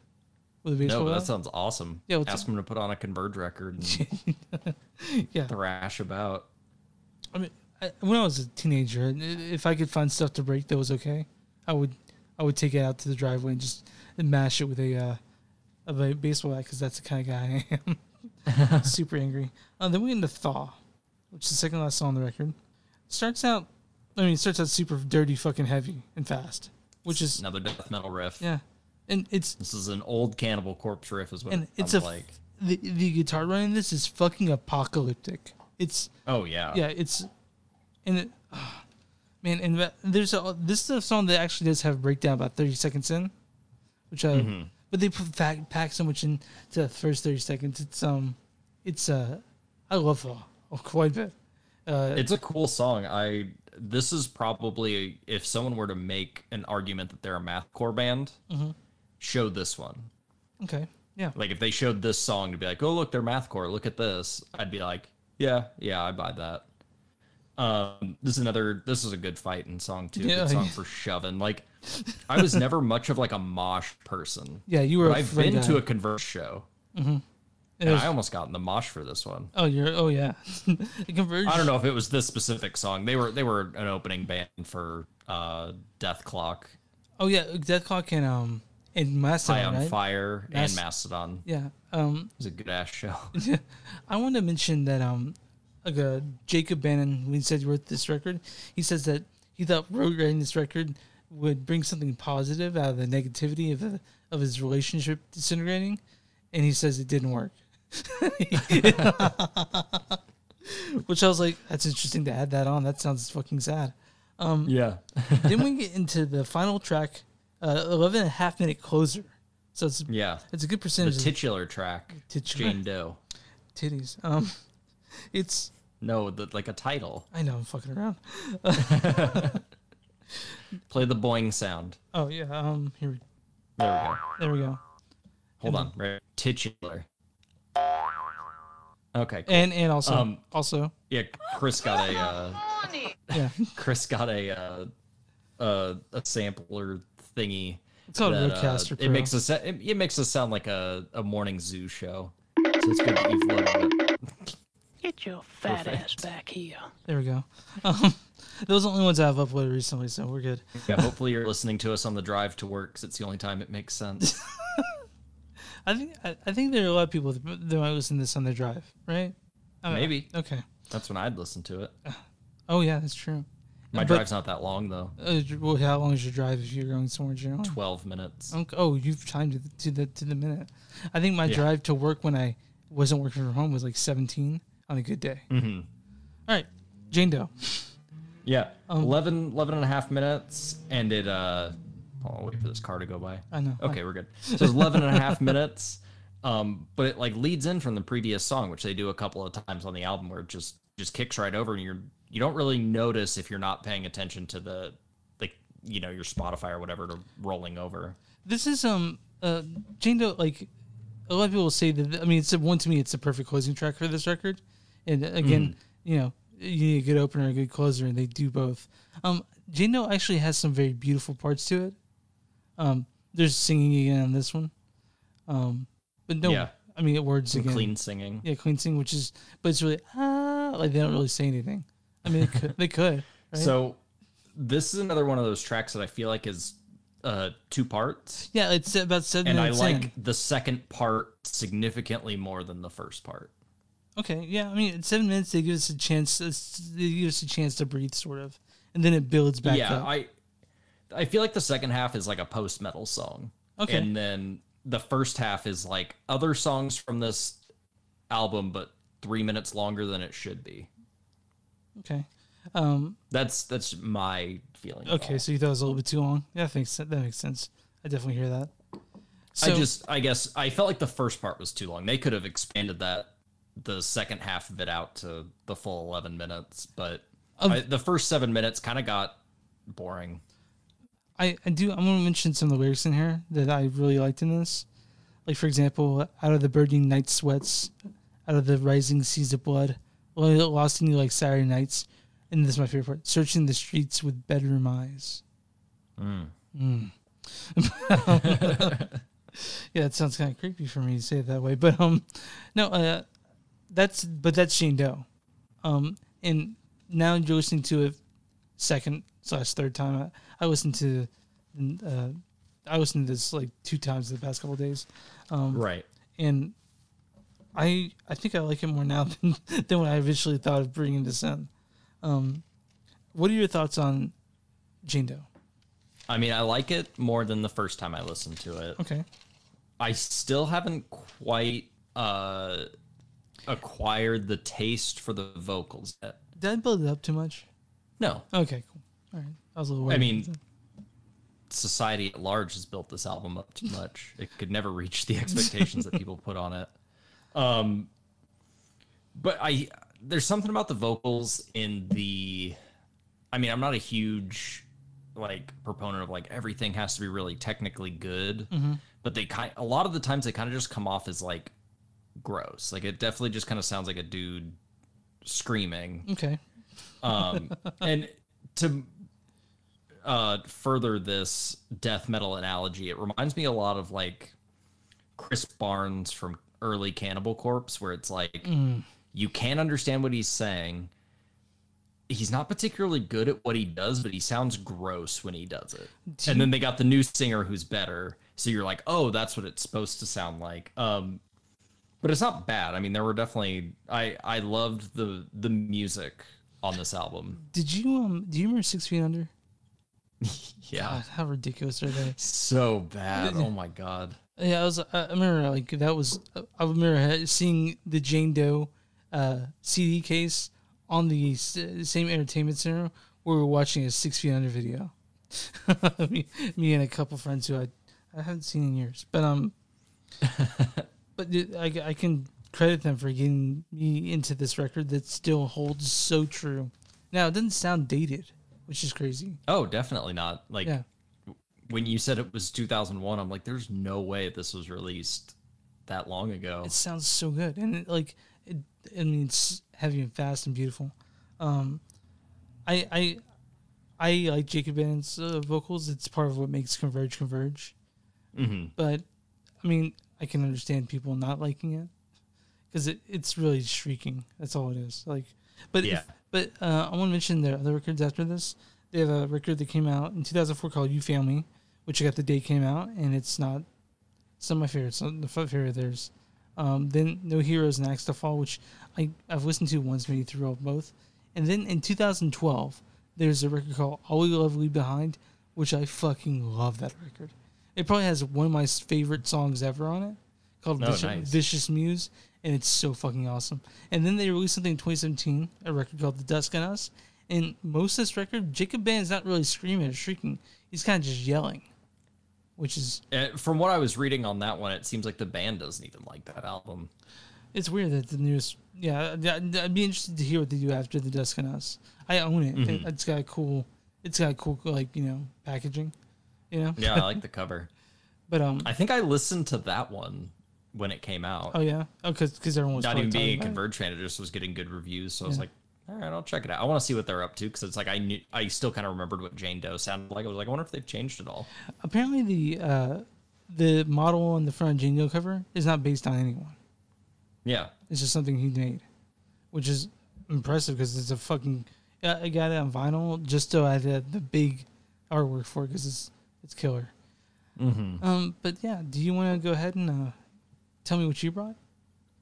No, that sounds awesome. Yeah, ask them to put on a Converge record and thrash about. I mean, when I was a teenager, if I could find stuff to break that was okay, I would take it out to the driveway and just mash it with a baseball bat, because that's the kind of guy I am. Super angry. Then we get into Thaw, which is the second last song on the record. It starts out super dirty, fucking heavy and fast, which is another death metal riff. Yeah. And this is an old Cannibal Corpse riff as well. And the guitar running in this is fucking apocalyptic. This is a song that actually does have a breakdown about 30 seconds in, which but they pack so much into the first 30 seconds. I love it quite a bit. It's a cool song. This is probably, if someone were to make an argument that they're a mathcore band, show this one. Okay, yeah. Like, if they showed this song to be like, oh, look, they're mathcore, look at this, I'd be like, yeah, I buy that. This is a good fighting song, too. Yeah. Good song for shoving. Like, I was never much of, like, a mosh person. Yeah, you were. I've been to a Converge show. And I almost got in the mosh for this one. Oh yeah. Converge. I don't know if it was this specific song. They were an opening band for Death Clock. Oh yeah, Death Clock and Mastodon. High on Fire and Mastodon. Yeah. It was a good ass show. I want to mention that Jacob Bannon, when he said he wrote this record, he says that he thought writing this record would bring something positive out of the negativity of his relationship disintegrating, and he says it didn't work. Which I was like, that's interesting to add that on. That sounds fucking sad. Yeah. Then we get into the final track, 11.5-minute closer. So it's it's a good percentage. The titular track, Jane Doe. Titties. It's no, like a title. I know, I'm fucking around. Play the boing sound. Oh yeah. Here we go. There we go. Hold on. Right. Titular. Okay. Cool. And also yeah, Chris got a a sampler thingy. It's on Rodecaster Pro. It makes us sound like a morning zoo show. So it's good that you've learned it. Get your fat ass back here. There we go. Those are the only ones I've uploaded recently, so we're good. Yeah, hopefully you're listening to us on the drive to work, because it's the only time it makes sense. I think there are a lot of people that might listen to this on their drive, right? Maybe. Okay. That's when I'd listen to it. Oh, yeah, that's true. My drive's not that long, though. Well, how long is your drive if you're going somewhere general? 12 minutes. Oh, you've timed it to the minute. I think my drive to work when I wasn't working from home was like 17 on a good day. Mm-hmm. All right, Jane Doe. Yeah, 11.5 minutes, and it... I'll wait for this car to go by. I know. Okay, we're good. So it's 11.5 minutes, but it like leads in from the previous song, which they do a couple of times on the album, where it just kicks right over, and you don't really notice if you're not paying attention to the your Spotify or whatever to rolling over. This is Jane Doe. Like a lot of people say that. I mean, it's the perfect closing track for this record, and again, you need a good opener, a good closer, and they do both. Jane Doe actually has some very beautiful parts to it. There's singing again on this one. I mean, words again. Clean singing. Yeah, clean singing, but it's really, like they don't really say anything. I mean, they could. Right? So this is another one of those tracks that I feel like is two parts. Yeah, it's about 7 minutes in. And I like the second part significantly more than the first part. Okay, yeah, I mean, at 7 minutes, they give us a chance to breathe, sort of. And then it builds back up. I feel like the second half is like a post-metal song. Okay. And then the first half is like other songs from this album, but 3 minutes longer than it should be. Okay. That's my feeling. Okay, so you thought it was a little bit too long? Yeah, I think that makes sense. I definitely hear that. So, I guess I felt like the first part was too long. They could have expanded the second half of it out to the full 11 minutes, but the first 7 minutes kind of got boring. I'm going to mention some of the lyrics in here that I really liked in this. Like, for example, out of the burning night sweats, out of the rising seas of blood, lost in you like Saturday nights. And this is my favorite part. Searching the streets with bedroom eyes. Yeah, it sounds kind of creepy for me to say it that way. But, that's Jane Doe. And now you're listening to it second/third time. I listened to this like two times in the past couple of days. Right. And I think I like it more now than when I eventually thought of bringing this in. What are your thoughts on Jane Doe? I mean, I like it more than the first time I listened to it. Okay. I still haven't quite acquired the taste for the vocals yet. Did I build it up too much? No. Okay, cool. All right. I was a little worried. I mean, society at large has built this album up too much. It could never reach the expectations that people put on it. But there's something about the vocals in the... I mean, I'm not a huge proponent of everything has to be really technically good, but a lot of the times they kind of just come off as gross. It definitely just kind of sounds like a dude screaming. Okay. And to further this death metal analogy, it reminds me a lot of Chris Barnes from early Cannibal Corpse, where it's you can't understand what he's saying. He's not particularly good at what he does, but he sounds gross when he does it. And then they got the new singer who's better. So you're like, oh, that's what it's supposed to sound like. But it's not bad. I mean, there were definitely... I loved the music on this album. Did you... do you remember 6 Feet Under? Yeah. God, how ridiculous are they? So bad. Oh, my God. Yeah, I remember, that was... I remember seeing the Jane Doe CD case on the same entertainment center we were watching a 6 feet under video. me and a couple friends who I haven't seen in years, but but I can credit them for getting me into this record that still holds so true. Now, it doesn't sound dated, which is crazy. Oh, definitely not. Like, yeah. When you said it was 2001, I'm like, there's no way this was released that long ago. It sounds so good. And it's heavy and fast and beautiful. I like Jacob Bannon's vocals. It's part of what makes Converge. Mm-hmm. But, I mean, I can understand people not liking it because it's really shrieking. That's all it is. Like, but yeah. I want to mention their other records after this. They have a record that came out in 2004 called You Family, which I got the day it came out, and it's not my favorite. It's not the favorite of theirs. Then No Heroes and Axe to Fall, which I've listened to once, maybe throughout both. And then in 2012, there's a record called All We Love Leave Behind, which I fucking love that record. It probably has one of my favorite songs ever on it called Vicious Muse, and it's so fucking awesome. And then they released something in 2017, a record called The Dusk and Us, and most of this record, Jacob Bannon's not really screaming or shrieking. He's kind of just yelling, which is... From what I was reading on that one, it seems like the band doesn't even like that album. It's weird that the newest... Yeah, I'd be interested to hear what they do after The Dusk and Us. I own it. Mm-hmm. It's got a cool, like, you know, packaging. You know? Yeah, I like the cover. But I think I listened to that one when it came out. Oh, yeah? Oh, because everyone was... Not even being a Converge fan, it just was getting good reviews, so I was like, all right, I'll check it out. I want to see what they're up to, because it's like I still kind of remembered what Jane Doe sounded like. I was like, I wonder if they've changed it all. Apparently the model on the front of Jane Doe cover is not based on anyone. Yeah. It's just something he made, which is impressive, because it's a fucking... I got it on vinyl just so I had the big artwork for it, because it's killer. Mm-hmm. But yeah, do you want to go ahead and tell me what you brought?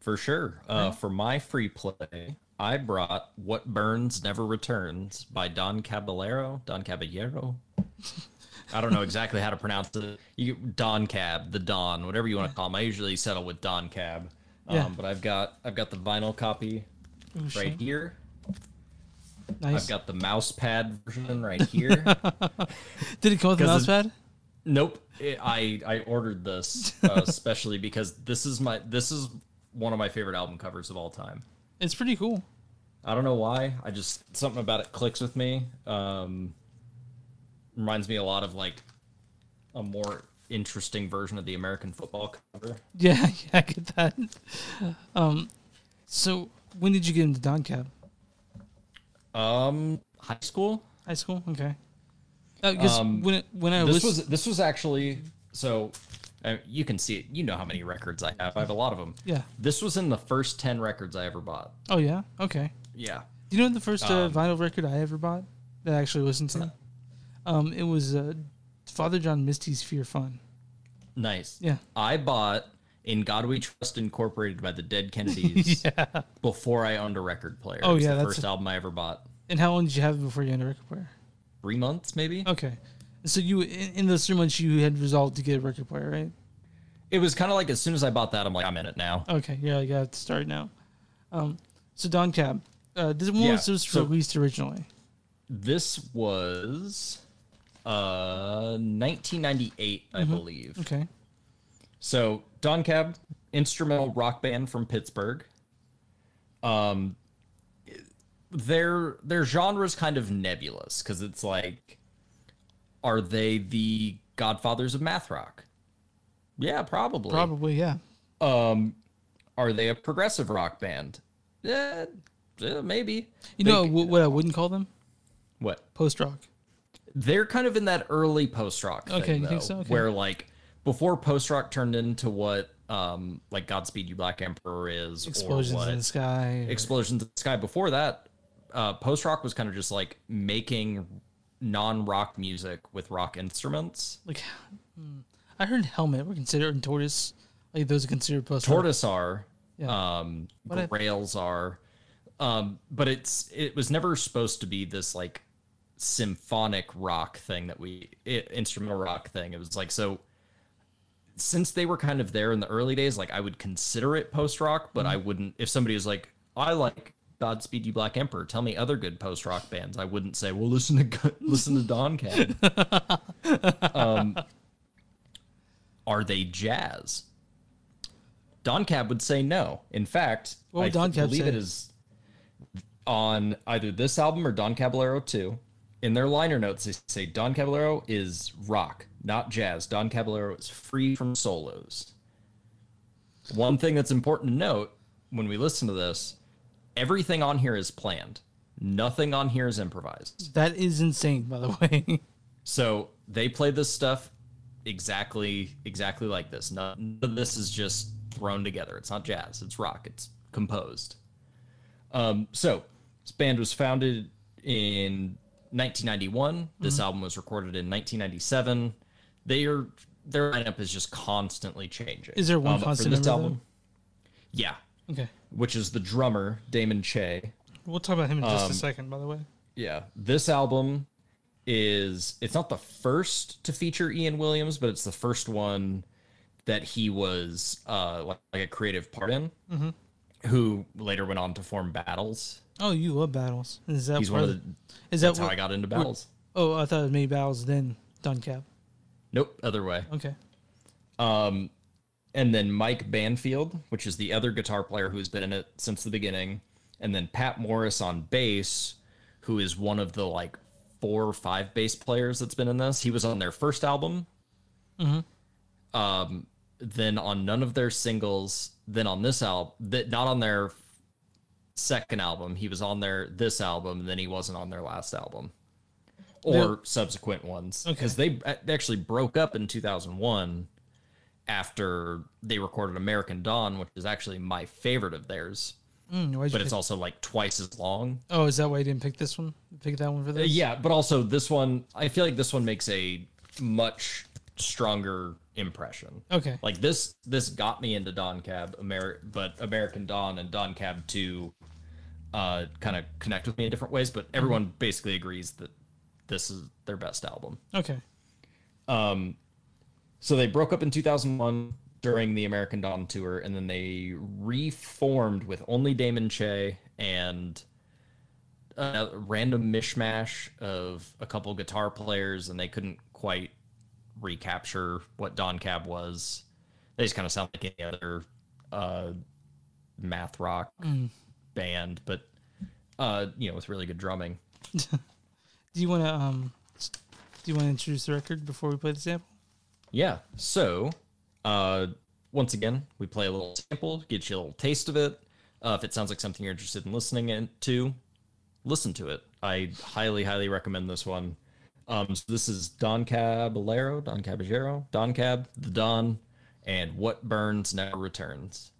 For sure. Right. For my free play, I brought What Burns Never Returns by Don Caballero. Don Caballero. I don't know exactly how to pronounce it. Don Cab, the Don, whatever you want to call him. I usually settle with Don Cab. But I've got the vinyl copy here. Nice. I've got the mouse pad version right here. Did it come with a mouse pad? Nope. I ordered this especially because this is one of my favorite album covers of all time. It's pretty cool. I don't know why. I just something about it clicks with me. Reminds me a lot of like a more interesting version of the American football cover. Yeah, I get that. So when did you get into Don Cab? High school. Okay. This was actually, so you can see it. You know how many records I have. I have a lot of them. Yeah. This was in the first 10 records I ever bought. Oh yeah. Okay. Yeah. Do you know the first vinyl record I ever bought that I actually listened to? It was Father John Misty's Fear Fun. Nice. Yeah. I bought In God We Trust Incorporated by the Dead Kennedys before I owned a record player. Oh, yeah. That's the first album I ever bought. And how long did you have it before you owned a record player? 3 months, maybe. Okay. So you, in those 3 months, you had resolved to get a record player, right? It was kind of like as soon as I bought that, I'm like, I'm in it now. Okay. Yeah, I got to start now. So Don Cab. This was released originally. This was 1998, I believe. Okay. So Don Cab, instrumental rock band from Pittsburgh. Their genre is kind of nebulous because it's like, are they the godfathers of math rock? Yeah, probably. Probably, yeah. Are they a progressive rock band? Yeah, maybe. What I wouldn't call them? What? Post rock. They're kind of in that early post rock. Okay, you think so? Okay. Where like before post rock turned into what like Godspeed You Black Emperor is, Explosions in the Sky. Explosions in the Sky. Before that, post rock was kind of just like making non-rock music with rock instruments. Like I heard Helmet were considered, and Tortoise, like those are considered post rock. Tortoise are, Rails are, but it was never supposed to be this like symphonic rock thing that instrumental rock thing. It was like, so since they were kind of there in the early days, like I would consider it post rock, but I wouldn't, if somebody was like, I like Godspeed You Black Emperor. Tell me other good post-rock bands. I wouldn't say, well, listen to Don Caballero. Are they jazz? Don Cab would say no. In fact, I believe it is on either this album or Don Caballero 2. In their liner notes, they say Don Caballero is rock, not jazz. Don Caballero is free from solos. One thing that's important to note when we listen to this, everything on here is planned. Nothing on here is improvised. That is insane, by the way. So they play this stuff exactly like this. None of this is just thrown together. It's not jazz. It's rock. It's composed. So this band was founded in 1991. This album was recorded in 1997. Their lineup is just constantly changing. Is there one constant for this album? Yeah. Okay. Which is the drummer, Damon Che. We'll talk about him in just a second, by the way. Yeah. This album it's not the first to feature Ian Williams, but it's the first one that he was like a creative part in, who later went on to form Battles. Oh, you love Battles. Is that he's one of the? Is that's that how I got into Battles? Oh, I thought it was maybe Battles then Don Cab. Nope, other way. Okay. And then Mike Banfield, which is the other guitar player who's been in it since the beginning, and then Pat Morris on bass, who is one of the like 4 or 5 bass players that's been in this. He was on their first album. Then on none of their singles. Then on this album, not on their second album. He was on this album, and then he wasn't on their last album or subsequent ones, because they actually broke up in 2001 after they recorded American Don, which is actually my favorite of theirs. But it's also like twice as long. Oh, is that why you didn't pick this one? Pick that one for this? Yeah, but also this one, I feel like this one makes a much stronger impression. Okay. Like this got me into Don Cab, but American Don and Don Cab 2 kind of connect with me in different ways, but everyone basically agrees that this is their best album. Okay. So they broke up in 2001 during the American Don tour, and then they reformed with only Damon Che and a random mishmash of a couple guitar players, and they couldn't quite recapture what Don Cab was. They just kind of sound like any other math rock band, but with really good drumming. Do you want to introduce the record before we play the sample? Yeah. So once again, we play a little sample, get you a little taste of it. If it sounds like something you're interested in listening to, listen to it. I highly, highly recommend this one. So this is Don Caballero, The Don, and What Burns Never Returns.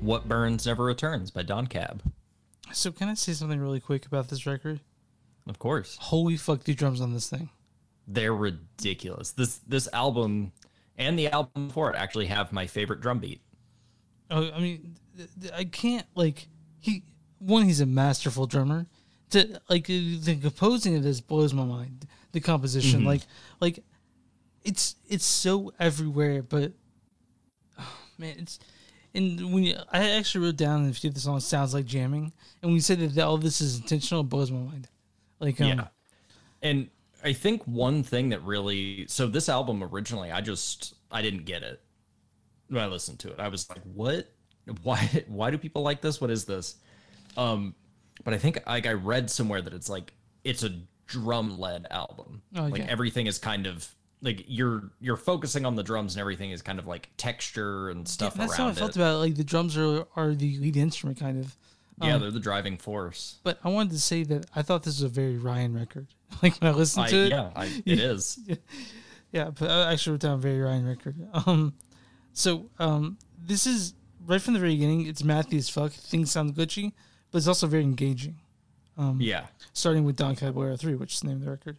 What Burns Never Returns by Don Cab. So can I say something really quick about this record? Of course. Holy fuck, the drums on this thing. They're ridiculous. This album and the album before it actually have my favorite drum beat. Oh, I mean, I can't, like, he's a masterful drummer. The composing of this blows my mind. The composition, mm-hmm. like it's so everywhere, but oh, man, it's, and when I actually wrote down if the song sounds like jamming, and when you said that all this is intentional, it blows my mind. Like, yeah. And I think one thing that really, so this album originally, I didn't get it when I listened to it. I was like, what? Why do people like this? What is this? But I think I read somewhere that it's like, it's a drum led album. Oh, yeah. Like everything is kind of like you're focusing on the drums and everything is kind of like texture and stuff. Yeah, that's around how I felt about it. Like the drums are the lead instrument kind of. Yeah, they're the driving force. But I wanted to say that I thought this was a very Ryan record. Like when I listened to it. Yeah, it is. Yeah, but I actually wrote down very Ryan record. So this is right from the very beginning. It's mathy as fuck. Things sound glitchy, but it's also very engaging. Yeah. Starting with Don Caballero 3, which is the name of the record.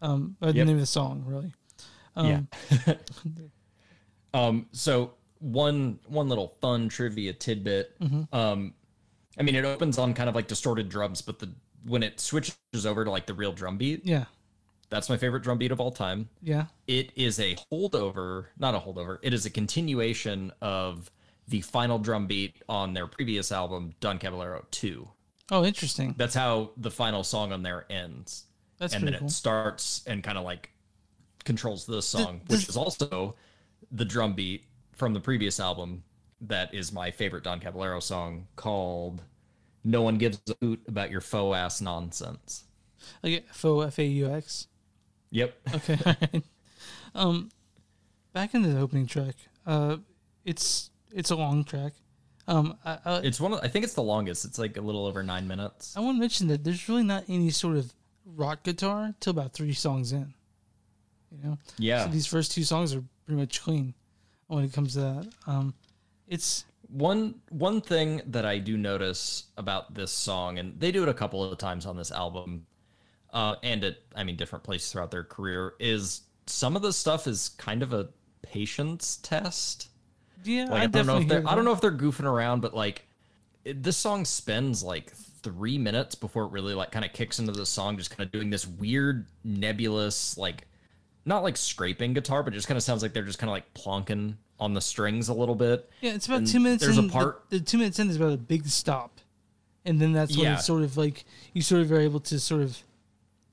The name of the song, really. Yeah. So one little fun trivia tidbit. Mm-hmm. I mean, it opens on kind of like distorted drums, but when it switches over to like the real drum beat, yeah, that's my favorite drum beat of all time. Yeah, it is It is a continuation of the final drum beat on their previous album, Don Caballero 2. Oh, interesting. That's how the final song on there ends. That's and then cool. It starts and kind of like controls this song, which is also the drum beat from the previous album. That is my favorite Don Caballero song called No One Gives a Hoot About Your Faux Ass Nonsense. Like faux F-A-U-X? Yep. Okay, all right. Back into the opening track. It's a long track. I think it's the longest. It's like a little over 9 minutes. I want to mention that there's really not any sort of rock guitar till about 3 songs in. You know? Yeah. So these first 2 songs are pretty much clean when it comes to that. It's one thing that I do notice about this song, and they do it a couple of times on this album, and different places throughout their career, is some of the stuff is kind of a patience test. Yeah, like, I don't know if they're goofing around, but like this song spends like 3 minutes before it really like kind of kicks into the song, just kind of doing this weird nebulous, like not like scraping guitar, but it just kind of sounds like they're just kind of like plonking on the strings a little bit. Yeah, it's about 2 minutes in. There's a part... The 2 minutes in is about a big stop. And then that's when it's sort of like... You sort of are able to sort of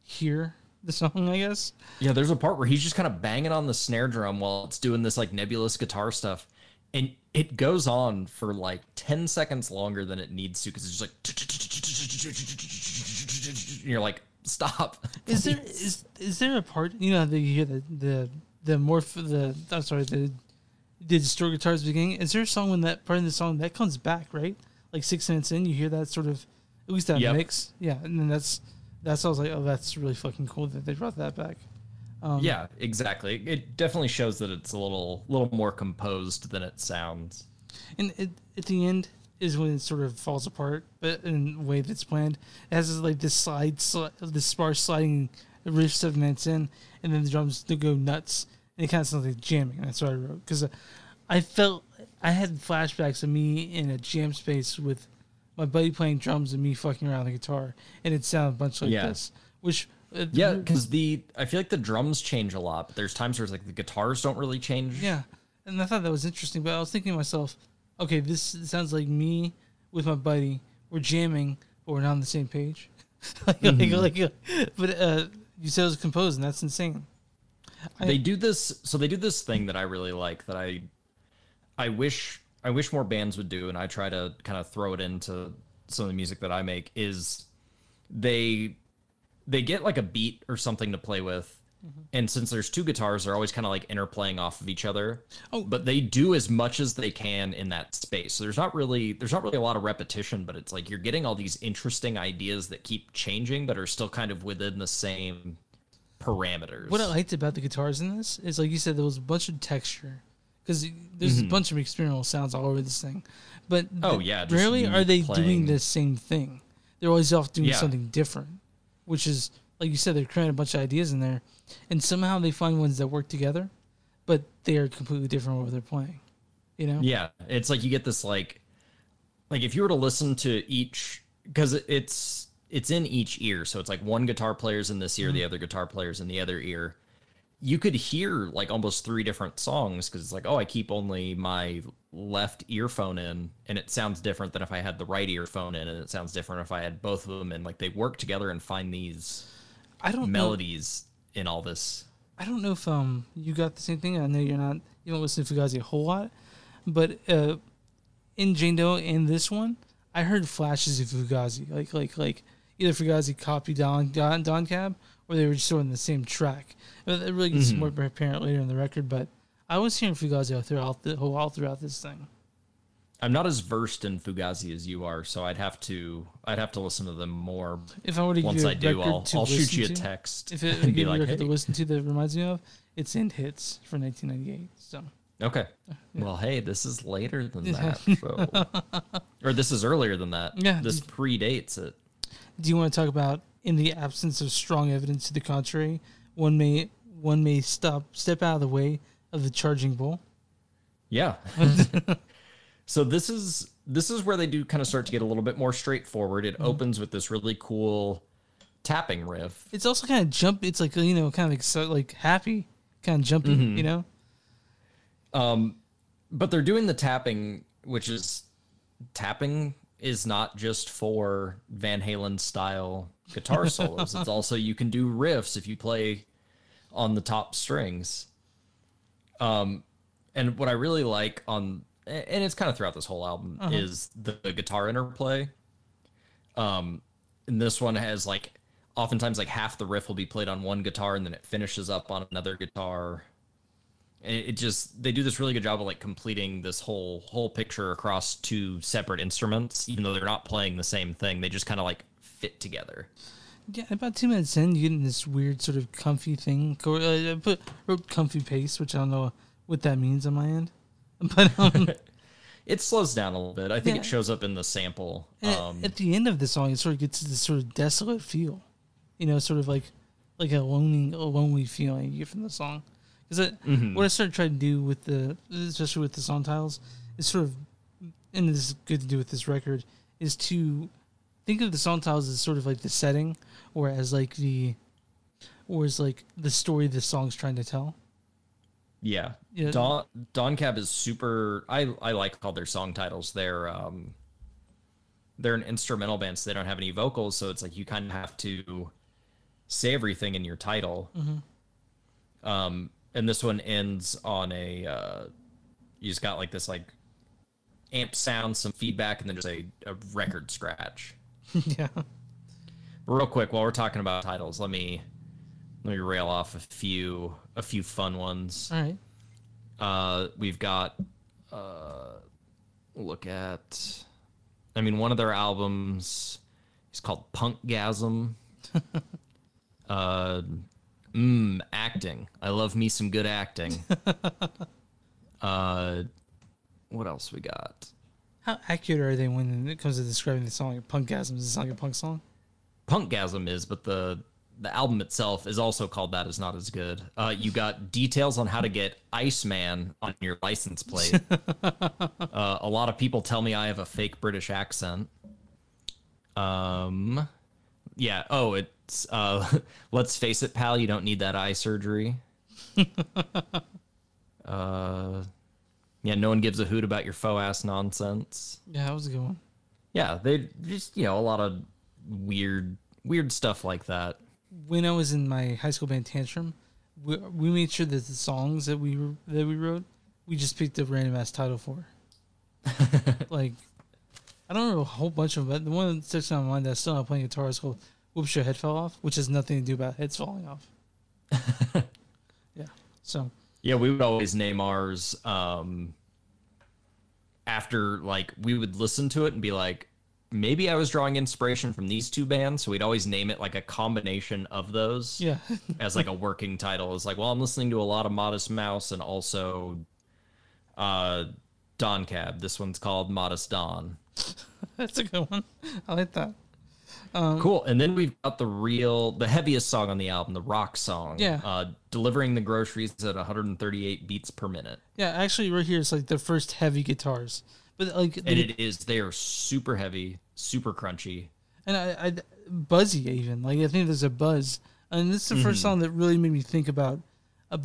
hear the song, I guess. Yeah, there's a part where he's just kind of banging on the snare drum while it's doing this like nebulous guitar stuff. And it goes on for like 10 seconds longer than it needs to because it's just like... And you're like, stop. Is there a part... You know, you hear the morph... the distorted guitars at the beginning. Is there a song when that part of the song that comes back, right? Like 6 minutes in, you hear that sort of, at least that mix. Yeah. And then that's I was like, oh, that's really fucking cool that they brought that back. Yeah, exactly. It definitely shows that it's a little more composed than it sounds. And at the end is when it sort of falls apart, but in a way that's planned. It has like this this sparse sliding riff 7 minutes in, and then the drums go nuts. It kind of sounds like jamming. That's what I wrote. Because I felt... I had flashbacks of me in a jam space with my buddy playing drums and me fucking around the guitar. And it sounded a bunch like this. Which... because I feel like the drums change a lot. But there's times where it's like the guitars don't really change. Yeah. And I thought that was interesting. But I was thinking to myself, okay, this sounds like me with my buddy. We're jamming, but we're not on the same page. But you said it was composed, and that's insane. They do this thing that I really like that I wish more bands would do, and I try to kind of throw it into some of the music that I make, is they get like a beat or something to play with, mm-hmm. and since there's 2 guitars, they're always kind of like interplaying off of each other. Oh, but they do as much as they can in that space. So there's not really a lot of repetition, but it's like you're getting all these interesting ideas that keep changing but are still kind of within the same parameters. What I liked about the guitars in this is, like you said, there was a bunch of texture because there's a bunch of experimental sounds all over this thing. But rarely are they doing the same thing. They're always off doing something different, which is, like you said, they're creating a bunch of ideas in there, and somehow they find ones that work together, but they are completely different what they're playing. You know? Yeah, it's like you get this like if you were to listen to each, because it's in each ear, so it's like one guitar player's in this ear, the other guitar player's in the other ear. You could hear like almost three different songs because it's like, oh, I keep only my left earphone in and it sounds different than if I had the right earphone in, and it sounds different if I had both of them, and like they work together and find these melodies in all this. I don't know if you got the same thing. I know you don't listen to Fugazi a whole lot, but in Jane Doe and this one, I heard flashes of Fugazi, like either Fugazi copied Don Cab, or they were just on the same track. It really gets more apparent later in the record, but I was hearing Fugazi all throughout this thing. I'm not as versed in Fugazi as you are, so I'd have to listen to them more. If I were to give you a record I'll shoot you a text. If it would be like a record to listen to that reminds me of, it's in Hits for 1998. So okay, well, hey, this is later than that, so. Or this is earlier than that. Yeah, this predates it. Do you want to talk about in the absence of strong evidence to the contrary, one may step out of the way of the charging bull? Yeah. So this is where they do kind of start to get a little bit more straightforward. It opens with this really cool tapping riff. It's also kind of jumpy. It's like, you know, kind of like happy, kind of jumpy, you know? But they're doing the tapping, which is not just for Van Halen style guitar solos. It's also, you can do riffs if you play on the top strings. And what I really like and it's kind of throughout this whole album, is the guitar interplay. And this one has like, oftentimes like half the riff will be played on one guitar and then it finishes up on another guitar. And they do this really good job of like completing this whole picture across two separate instruments, even though they're not playing the same thing. They just kind of like fit together. Yeah, about 2 minutes in, you get in this weird sort of comfy thing. I wrote comfy pace, which I don't know what that means on my end. But it slows down a little bit. I think it shows up in the sample. At the end of the song, it sort of gets this sort of desolate feel, you know, sort of like a lonely feeling you get from the song. Because what I started trying to do especially with the song titles, is sort of, and this is good to do with this record, is to think of the song titles as sort of like the setting, or as like the story the song's trying to tell. Yeah. Don Cab is super... I like all their song titles. They're an instrumental band, so they don't have any vocals, so it's like you kind of have to say everything in your title. Mm-hmm. And this one ends on a... you just got like this like amp sound, some feedback, and then just a record scratch. Yeah. Real quick, while we're talking about titles, let me rail off a few fun ones. All right. We've got one of their albums is called Punkgasm. Acting. I love me some good acting. What else we got? How accurate are they when it comes to describing the song? Punkgasm, is it like a punk song? Punkgasm is, but the album itself is also called That Is Not As Good. You got details on how to get Iceman on your license plate. A lot of people tell me I have a fake British accent. Yeah. Oh, it's, let's face it, pal, you don't need that eye surgery. Yeah. No one gives a hoot about your faux ass nonsense. Yeah. That was a good one. Yeah. They just, a lot of weird stuff like that. When I was in my high school band Tantrum, we made sure that the songs that we wrote, we just picked a random ass title for. Like, I don't know a whole bunch of them, but the one that sticks in my mind that I still not playing guitar is called Whoops Your Head Fell Off, which has nothing to do about heads falling off. Yeah. So yeah, we would always name ours after, like, we would listen to it and be like, maybe I was drawing inspiration from these two bands, so we'd always name it like a combination of those. Yeah. As like a working title. It's like, well, I'm listening to a lot of Modest Mouse and also Don Cab. This one's called Modest Don. That's a good one. I like that. Cool. And then we've got the heaviest song on the album, the rock song. Yeah. Delivering the Groceries at 138 beats per minute. Yeah, actually right here it's like the first heavy guitars. But like, and they are super heavy, super crunchy. And I buzzy even. Like, I think there's a buzz. And this is the first song that really made me think about a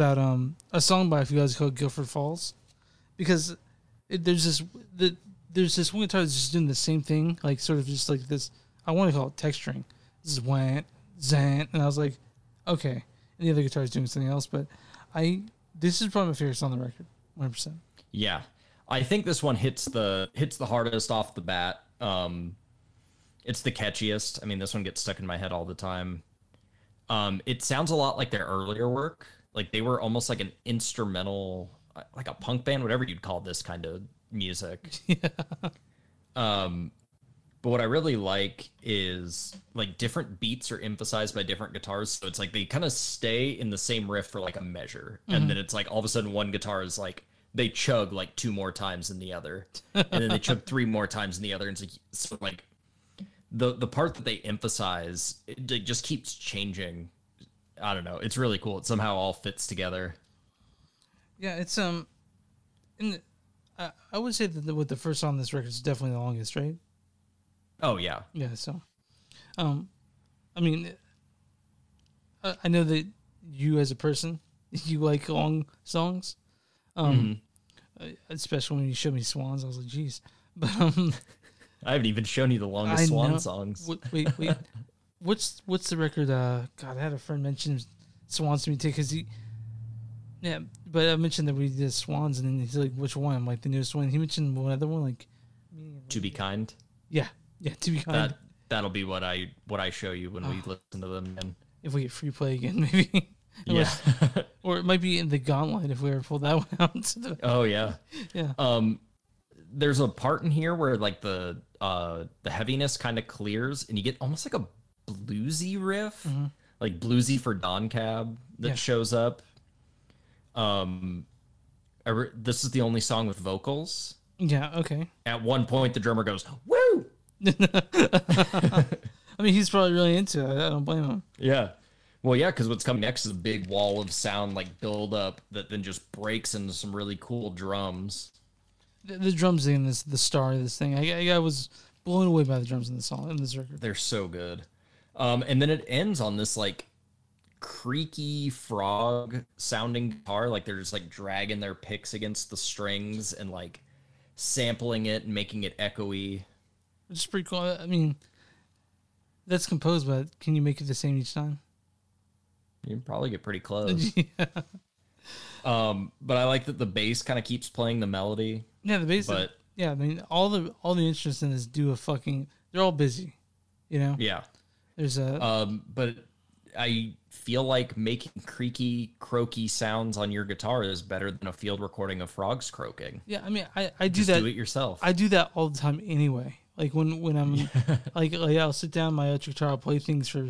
song by Fugazi called Guilford Falls. Because there's this one guitar that's just doing the same thing, like sort of just like this. I want to call it texturing. Zwant, zant, and I was like, okay. And the other guitar is doing something else, but this is probably my favorite song on the record, 100%. Yeah, I think this one hits the hardest off the bat. It's the catchiest. I mean, this one gets stuck in my head all the time. It sounds a lot like their earlier work. Like they were almost like an instrumental, like a punk band, whatever you'd call this kind of music. Yeah. But what I really like is like different beats are emphasized by different guitars. So it's like they kind of stay in the same riff for like a measure. Mm-hmm. And then it's like all of a sudden one guitar is like they chug like two more times than the other. And then they chug three more times than the other. And it's like, so like the part that they emphasize, it just keeps changing. I don't know. It's really cool. It somehow all fits together. Yeah, it's I would say that with the first song on this record is definitely the longest, right? Oh yeah, yeah. So, I mean, I know that you as a person, you like long songs, especially when you showed me Swans. I was like, geez, but I haven't even shown you the longest Swan songs. Wait, what's the record? God, I had a friend mention Swans to me too, but I mentioned that we did Swans, and then he's like, which one? I'm like, the newest one. He mentioned one other one, like To Be Kind. Yeah. Yeah, To Be Kind. That'll be what I show you when we listen to them. And if we get free play again, maybe. Yeah. Or it might be in the Gauntlet if we ever pull that one out. Oh yeah. Yeah. There's a part in here where like the heaviness kind of clears and you get almost like a bluesy riff, like bluesy for Don Cab that shows up. This is the only song with vocals. Yeah. Okay. At one point, the drummer goes woo. I mean, he's probably really into it. I don't blame him. Yeah. Well, yeah, because what's coming next is a big wall of sound, like, build up that then just breaks into some really cool drums. The drums in this, the star of this thing. I was blown away by the drums in this song, in this record. They're so good. And then it ends on this, like, creaky frog sounding guitar. Like, they're just, like, dragging their picks against the strings and, like, sampling it and making it echoey. Which is pretty cool. I mean, that's composed, but can you make it the same each time? You'd probably get pretty close. Yeah. But I like that the bass kind of keeps playing the melody. Yeah, the bass. But yeah, I mean, all the instruments in this do a fucking. They're all busy, you know. Yeah. There's a. But I feel like making creaky, croaky sounds on your guitar is better than a field recording of frogs croaking. Yeah, I mean, I do that. Just do it yourself. I do that all the time anyway. Like when I'm like I'll sit down my electric guitar, I'll play things for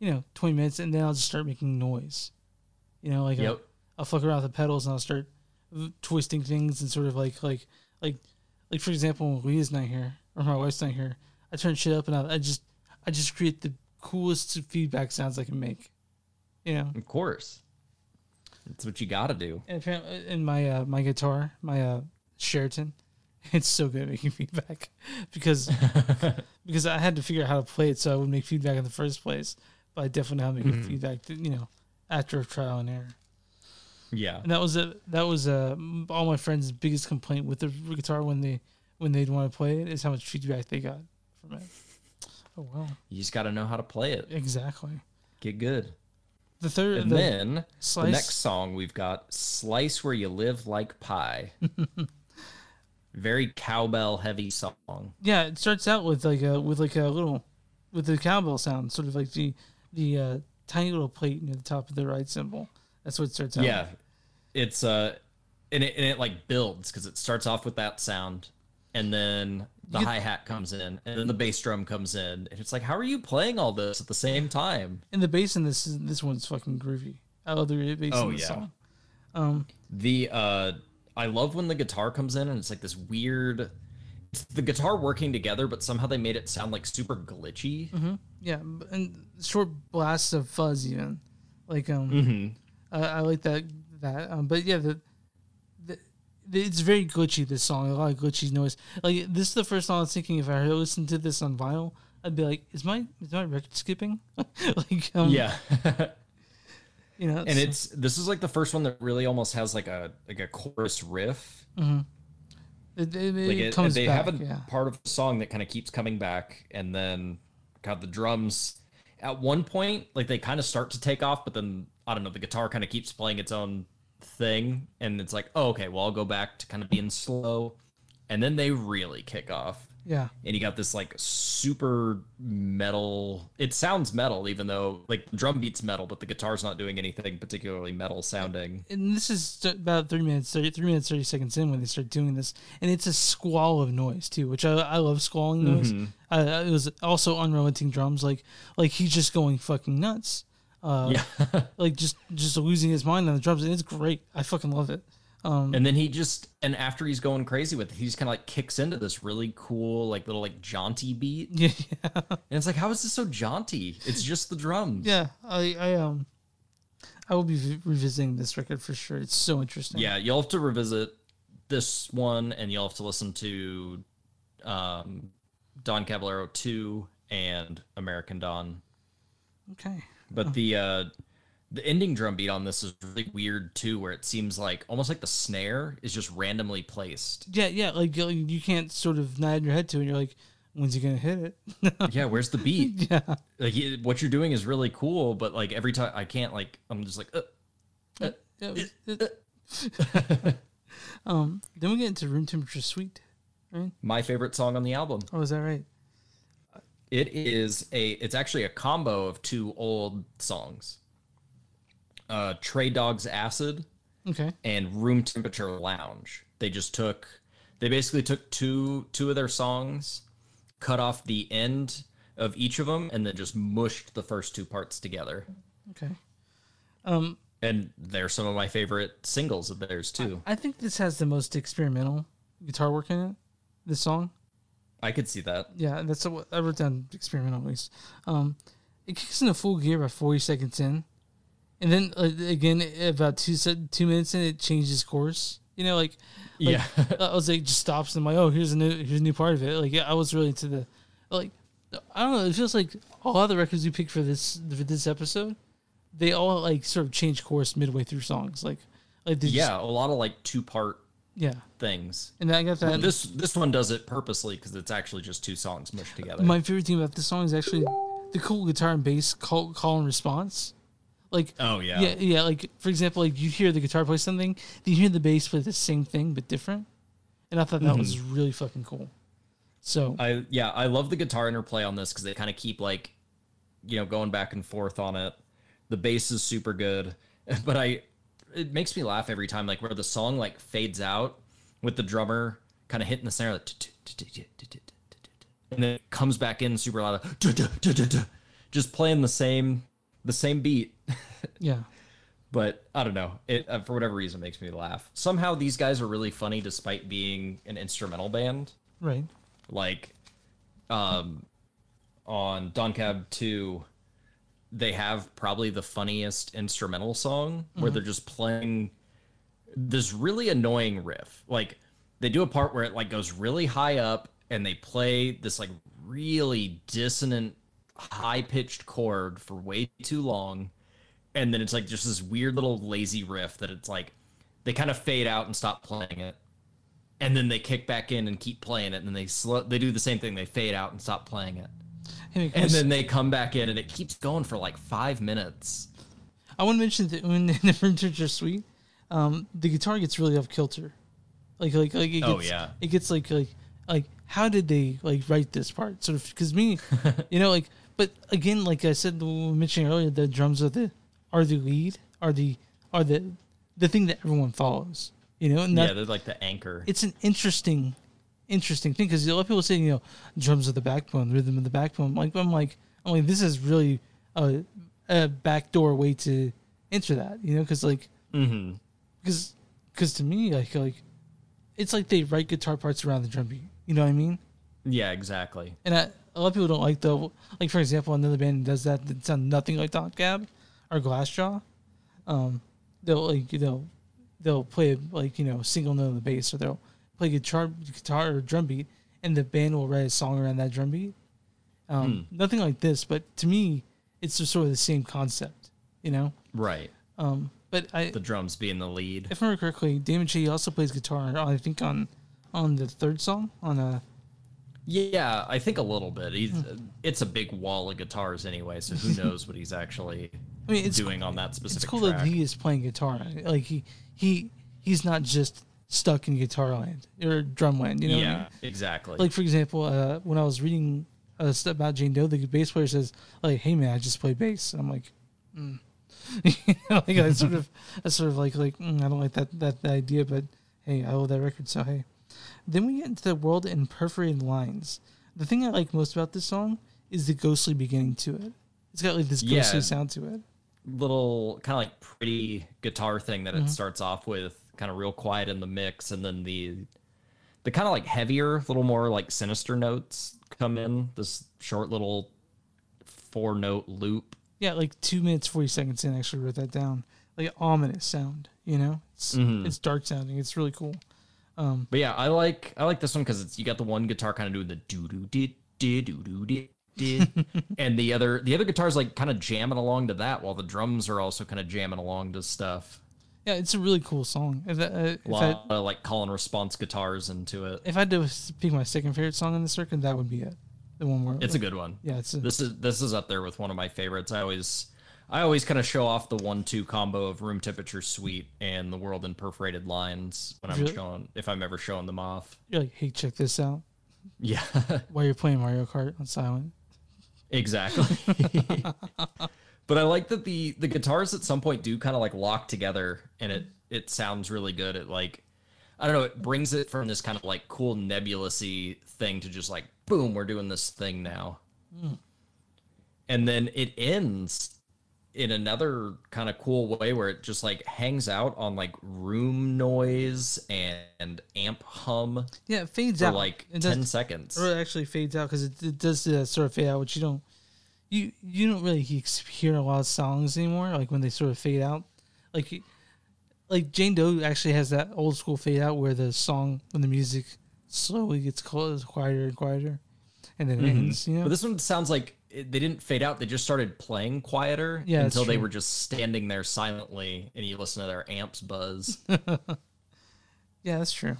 20 minutes and then I'll just start making noise. You know, like I'll fuck around with the pedals and I'll start twisting things and sort of like for example, when Leah's not here or my wife's not here, I turn shit up and I just create the coolest feedback sounds I can make. You know, of course, that's what you got to do. And apparently, in my guitar, my Sheraton. It's so good at making feedback because I had to figure out how to play it so I would make feedback in the first place. But I definitely know how to make feedback, after trial and error. Yeah, and that was all my friends' biggest complaint with the guitar when they'd want to play it is how much feedback they got from it. Oh well, you just got to know how to play it. Exactly. Get good. The third, and then the next song we've got "Slice Where You Live Like Pie." Very cowbell heavy song. Yeah, it starts out with the cowbell sound, sort of like the tiny little plate near the top of the right cymbal. That's what it starts out. Yeah, with. It's and it like builds because it starts off with that sound, and then the hi hat comes in, and then the bass drum comes in, and it's like, how are you playing all this at the same time? And the bass in this one's fucking groovy. I love the bass in this song. The I love when the guitar comes in and it's like this weird, it's the guitar working together, but somehow they made it sound like super glitchy. Mm-hmm. Yeah, and short blasts of fuzz even. Like I like that. But yeah, it's very glitchy, this song. A lot of glitchy noise. Like, this is the first song I was thinking, if I listened to this on vinyl, I'd be like, is my record skipping? Like, yeah. You know, and this is like the first one that really almost has like a chorus riff. Mm-hmm. It comes they back, have a part of the song that kind of keeps coming back, and then got the drums at one point, like they kind of start to take off, but then I don't know, the guitar kind of keeps playing its own thing, and it's like, oh, okay, well, I'll go back to kind of being slow, and then they really kick off. Yeah, and you got this like super metal. It sounds metal, even though like the drum beat's metal, but the guitar's not doing anything particularly metal sounding. And this is about 3 minutes 30 seconds in when they start doing this, and it's a squall of noise too, which I love squalling noise. Mm-hmm. It was also unrelenting drums, like he's just going fucking nuts, yeah, like just losing his mind on the drums, and it's great. I fucking love it. And then and after he's going crazy with it, he just kind of like kicks into this really cool, like little, like jaunty beat. Yeah. And it's like, how is this so jaunty? It's just the drums. Yeah. I will be revisiting this record for sure. It's so interesting. Yeah. You'll have to revisit this one, and you'll have to listen to, Don Caballero 2 and American Don. Okay. But the ending drum beat on this is really weird too, where it seems like almost like the snare is just randomly placed. Yeah, like you can't sort of nod your head to it, and you're like, when's he gonna hit it? Yeah, where's the beat? Yeah, like what you're doing is really cool, but like every time I can't, like I'm just like. Then we get into Room Temperature Suite, right? My favorite song on the album. Oh, is that right? It is it's actually a combo of two old songs. Trey Dog's Acid, okay, and Room Temperature Lounge. They basically took two of their songs, cut off the end of each of them, and then just mushed the first two parts together. Okay. And they're some of my favorite singles of theirs too. I think this has the most experimental guitar work in it, this song. I could see that. Yeah, that's what I wrote down, experimental at least. It kicks into full gear by 40 seconds in. And then again, about 2 minutes in, it changes course. You know, yeah. I was like, just stops, and I'm like, oh, here's a new part of it. Like, yeah, I was really into the, like, I don't know. It feels like a lot of the records we picked for this episode, they all like sort of change course midway through songs. Like a lot of like 2-part things. And I got that. This one does it purposely because it's actually just 2 songs mushed together. My favorite thing about this song is actually the cool guitar and bass call and response. Like, oh yeah. Yeah, like for example, like you hear the guitar play something, then you hear the bass play the same thing but different. And I thought that was really fucking cool. So I love the guitar interplay on this because they kind of keep like, you know, going back and forth on it. The bass is super good. But it makes me laugh every time, like where the song like fades out with the drummer kind of hitting the snare, like, and then it comes back in super loud, just playing the same beat. Yeah. But I don't know. It, for whatever reason, makes me laugh. Somehow these guys are really funny despite being an instrumental band. Right. Like on Don Cab 2, they have probably the funniest instrumental song where they're just playing this really annoying riff. Like they do a part where it like goes really high up and they play this like really dissonant high-pitched chord for way too long, and then it's like just this weird little lazy riff that it's like they kind of fade out and stop playing it, and then they kick back in and keep playing it, and then they do the same thing, they fade out and stop playing it, and then they come back in, and it keeps going for like 5 minutes. I want to mention that when the Room Temperature Suite, the guitar gets really off kilter, like it gets, it gets like how did they like write this part? Sort of because me, you know, like. But again, like I said, we were mentioning earlier, the drums are the thing that everyone follows, you know. And they're like the anchor. It's an interesting thing because a lot of people say, you know, drums are the backbone, rhythm of the backbone. Like I'm like, this is really a backdoor way to enter that, you know, because Because to me, like it's like they write guitar parts around the drum beat. You know what I mean? Yeah, exactly. And a lot of people don't like the, like, for example, another band that does that that sound nothing like Don Cab or Glassjaw. They'll play single note on the bass, or they'll play guitar or drum beat, and the band will write a song around that drum beat. Nothing like this, but to me, it's just sort of the same concept, you know? Right. But the drums being the lead. If I remember correctly, Damon Che also plays guitar, I think, on the third song. Yeah, I think a little bit. It's a big wall of guitars anyway, so who knows what he's actually doing on that specific track. It's cool that he is playing guitar. Like, he's not just stuck in guitar land or drum land, you know what I mean? Yeah, exactly. Like, for example, when I was reading stuff about Jane Doe, the bass player says, like, hey, man, I just play bass. And I'm like, like, I sort of I don't like that idea, but hey, I love that record, so hey. Then we get into The World in Perforated Lines. The thing I like most about this song is the ghostly beginning to it. It's got like this ghostly sound to it. Little kind of like pretty guitar thing that it starts off with, kind of real quiet in the mix, and then the kind of like heavier, little more like sinister notes come in. This short little 4-note loop. Yeah, like 2 minutes 40 seconds in. I actually wrote that down. Like an ominous sound, you know. It's dark sounding. It's really cool. But yeah, I like this one because it's, you got the one guitar kind of doing the do do did, and the other guitar's like kind of jamming along to that, while the drums are also kind of jamming along to stuff. Yeah, it's a really cool song. A lot of like call and response guitars into it. If I had to pick my second favorite song in the circuit, that would be it. The one where it's a good one. Yeah, this is up there with one of my favorites. I always kind of show off the 1-2 combo of Room Temperature Suite and The World in Perforated Lines when if I'm ever showing them off. You're like, hey, check this out. Yeah. While you're playing Mario Kart on silent. Exactly. But I like that the guitars at some point do kind of like lock together, and it sounds really good. It, like, I don't know, it brings it from this kind of like cool nebulous-y thing to just like, boom, we're doing this thing now. Mm. And then it ends in another kind of cool way where it just like hangs out on like room noise and amp hum. Yeah, it fades out for like 10 seconds. Or it actually fades out, because it does sort of fade out, which you don't really hear a lot of songs anymore, like when they sort of fade out. Like Jane Doe actually has that old school fade out where the song, when the music slowly gets quieter and quieter, and then it ends. You know? But this one sounds like they didn't fade out. They just started playing quieter until they were just standing there silently, and you listen to their amps buzz. Yeah, that's true.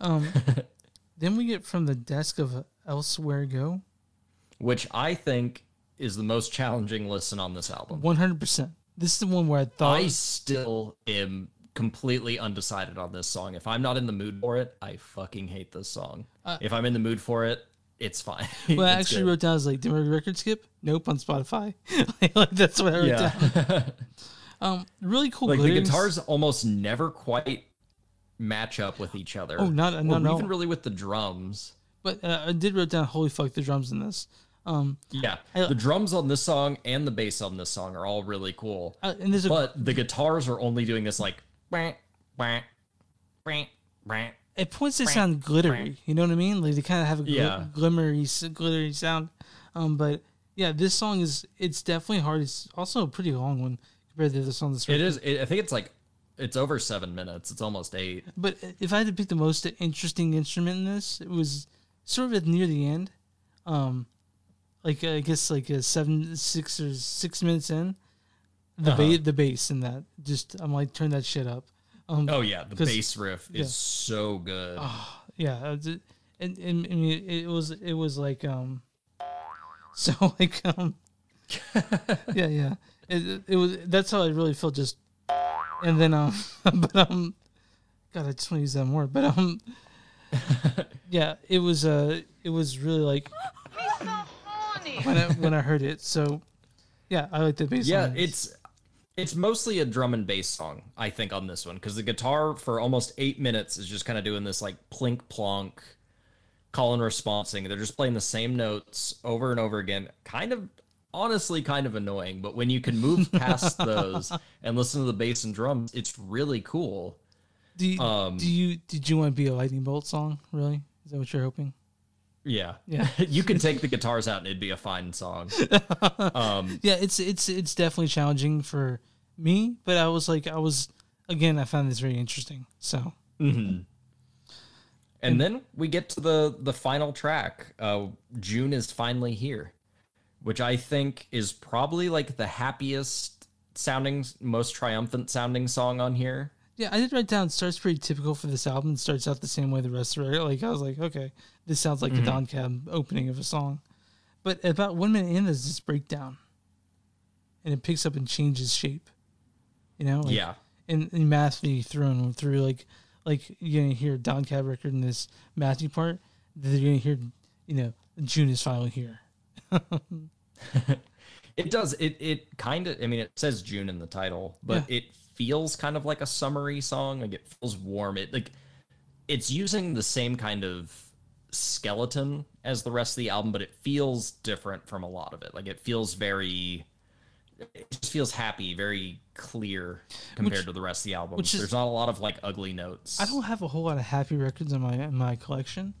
Then we get From the Desk of Elsewhere Go, which I think is the most challenging listen on this album. 100%. This is the one where I still am completely undecided on this song. If I'm not in the mood for it, I fucking hate this song. If I'm in the mood for it, it's fine. Well, I actually wrote down, I was like, did my record skip? Nope, on Spotify. like that's what I wrote down. Really cool. Like the guitars almost never quite match up with each other. Oh, not even really with the drums. But I did write down, holy fuck, the drums in this. The drums on this song and the bass on this song are all really cool. But the guitars are only doing this like, at points they sound glittery. You know what I mean? Like they kind of have a glittery sound. But yeah, this song it's definitely hard. It's also a pretty long one compared to the song. I think it's like, it's over 7 minutes. It's almost 8. But if I had to pick the most interesting instrument in this, it was sort of near the end. I guess like 6 minutes in, the bass in that. Just, I'm like, turn that shit up. The bass riff is so good. Oh, yeah, and it was like It was, that's how I really felt. Just and then God, I just want to use that more. But it was really like when I heard it. So yeah, I like the bass. Yeah, lines. It's mostly a drum and bass song, I think, on this one, because the guitar for almost 8 minutes is just kind of doing this like plink plonk, call and responsing. They're just playing the same notes over and over again. Kind of, honestly, kind of annoying. But when you can move past those and listen to the bass and drums, it's really cool. Did you want to be a lightning bolt song? Really? Is that what you're hoping? Yeah. You can take the guitars out and it'd be a fine song. Yeah, it's definitely challenging for me, but I found this very interesting. So. Mm-hmm. And then we get to the final track. June Is Finally Here, which I think is probably like the happiest sounding, most triumphant sounding song on here. Yeah, I did write down, starts pretty typical for this album. It starts out the same way the rest of it. Like, I was like, okay, this sounds like the Don Cab opening of a song. But about 1 minute in, there's this breakdown. And it picks up and changes shape. You know? Like, yeah. And Matthew thrown through, like you're going to hear Don Cab record in this Matthew part. Then you're going to hear, June Is Finally Here. It does. It kind of, it says June in the title, but yeah. It feels kind of like a summery song. Like, it feels warm. It's using the same kind of skeleton as the rest of the album, but it feels different from a lot of it. Like, it just feels happy, very clear compared to the rest of the album. There's not a lot of ugly notes. I don't have a whole lot of happy records in my collection,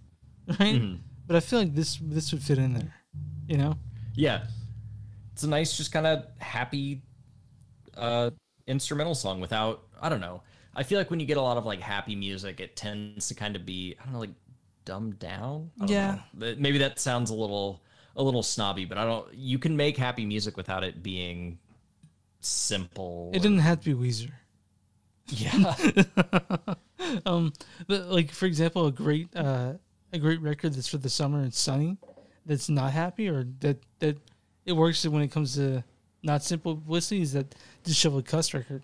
right? Mm-hmm. But I feel like this would fit in there, you know? Yeah, it's a nice, just kind of happy. Instrumental song without, I don't know. I feel like when you get a lot of happy music, it tends to kind of be, I don't know, dumbed down. I don't know. Maybe that sounds a little snobby, but you can make happy music without it being simple. It didn't have to be Weezer. Yeah. But for example, a great record that's for the summer and sunny, that's not happy, or that it works when it comes to not simple publicity, is that Disheveled Cuss record.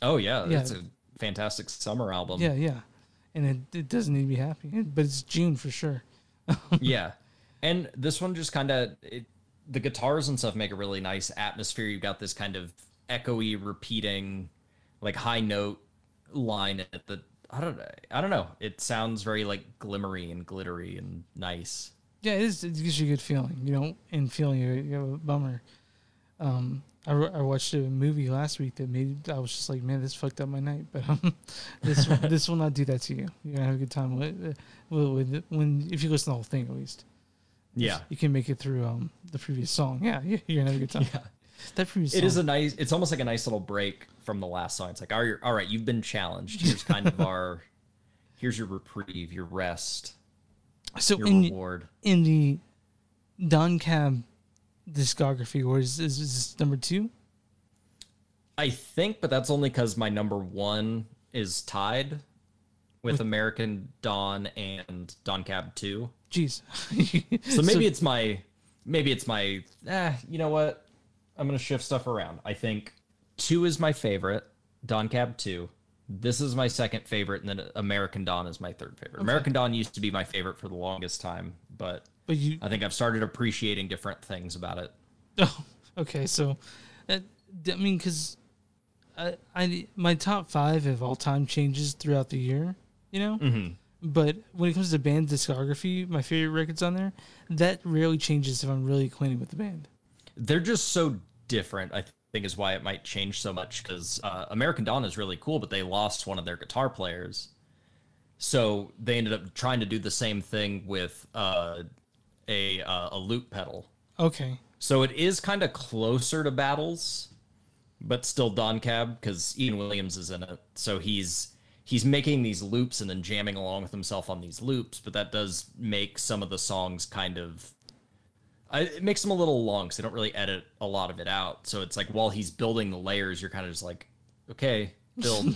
Oh, yeah. That's a fantastic summer album. Yeah. And it doesn't need to be happy, but it's June for sure. Yeah. And this one just kind of, the guitars and stuff make a really nice atmosphere. You've got this kind of echoey, repeating, high note line at the, I don't know. It sounds very, glimmery and glittery and nice. Yeah, it is. It gives you a good feeling, and feeling you have a bummer. I watched a movie last week that I was just like, man, this fucked up my night. But this will not do that to you. You're gonna have a good time if you listen to the whole thing at least. Yeah, you can make it through the previous song. Yeah, you're gonna have a good time. Yeah. That previous song. It is a nice. It's almost like a nice little break from the last song. It's like, all right, you've been challenged. Here's kind of here's your reprieve, your rest, your reward. In the Don Cab discography, or is this number two? I think, but that's only because my number one is tied with American Don and Don Cab 2. Jeez. So maybe it's my. You know what? I'm gonna shift stuff around. I think 2 is my favorite, Don Cab 2. This is my second favorite, and then American Don is my third favorite. Okay. American Don used to be my favorite for the longest time, but I think I've started appreciating different things about it. Oh, okay. So, because my top 5 of all time changes throughout the year, Mm-hmm. But when it comes to band discography, my favorite records on there, that rarely changes if I'm really acquainted with the band. They're just so different, I think, is why it might change so much, because American Don is really cool, but they lost one of their guitar players. So they ended up trying to do the same thing with... a loop pedal. Okay. So it is kind of closer to Battles, but still Don Cab, because Ian Williams is in it. So he's making these loops and then jamming along with himself on these loops, but that does make some of the songs kind of... it makes them a little long, because they don't really edit a lot of it out. So it's like, while he's building the layers, you're kind of just like, okay, build.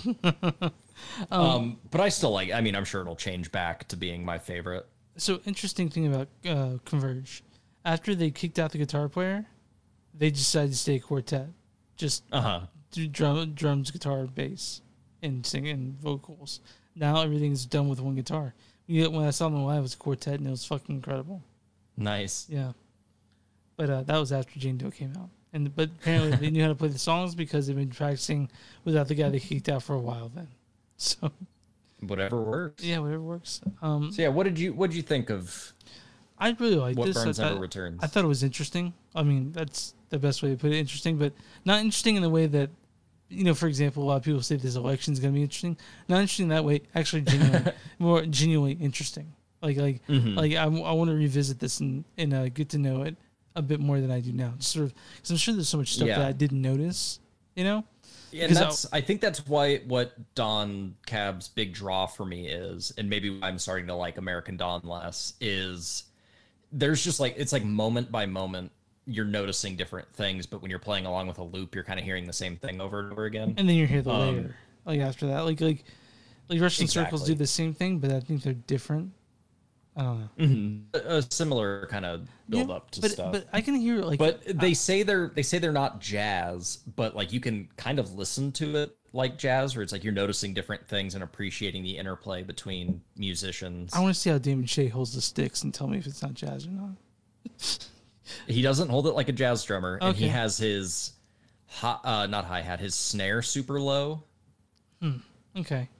But I still like... I'm sure it'll change back to being my favorite. So, interesting thing about Converge. After they kicked out the guitar player, they decided to stay a quartet. Just drums, guitar, bass, and singing vocals. Now everything's done with one guitar. When I saw them live, it was a quartet, and it was fucking incredible. Nice. Yeah. But that was after Jane Doe came out. But apparently they knew how to play the songs because they've been practicing without the guy they kicked out for a while then. So... whatever works. Yeah, whatever works. So yeah, what did you think of? I really liked this. What Burns Never Returns. I thought it was interesting. That's the best way to put it. Interesting, but not interesting in the way that you know, for example, a lot of people say this election is going to be interesting. Not interesting that way, actually genuinely, more genuinely interesting. Like, mm-hmm. like I want to revisit this and get to know it a bit more than I do now. Sort of, because I'm sure there's so much stuff that I didn't notice, you know? Yeah, and that's, I think that's why what Don Cab's big draw for me is, and maybe I'm starting to like American Don less, is there's just like, it's like moment by moment, you're noticing different things, but when you're playing along with a loop, you're kind of hearing the same thing over and over again. And then you hear the layer, like after that, like Russian circles do the same thing, but I think they're different. I don't know. Mm-hmm. A similar kind of build up to stuff. But I can hear like. But they say they're not jazz, but like you can kind of listen to it like jazz, where it's like you're noticing different things and appreciating the interplay between musicians. I want to see how Damon Che holds the sticks and tell me if it's not jazz or not. He doesn't hold it like a jazz drummer, and he has his not hi-hat, his snare super low. Okay.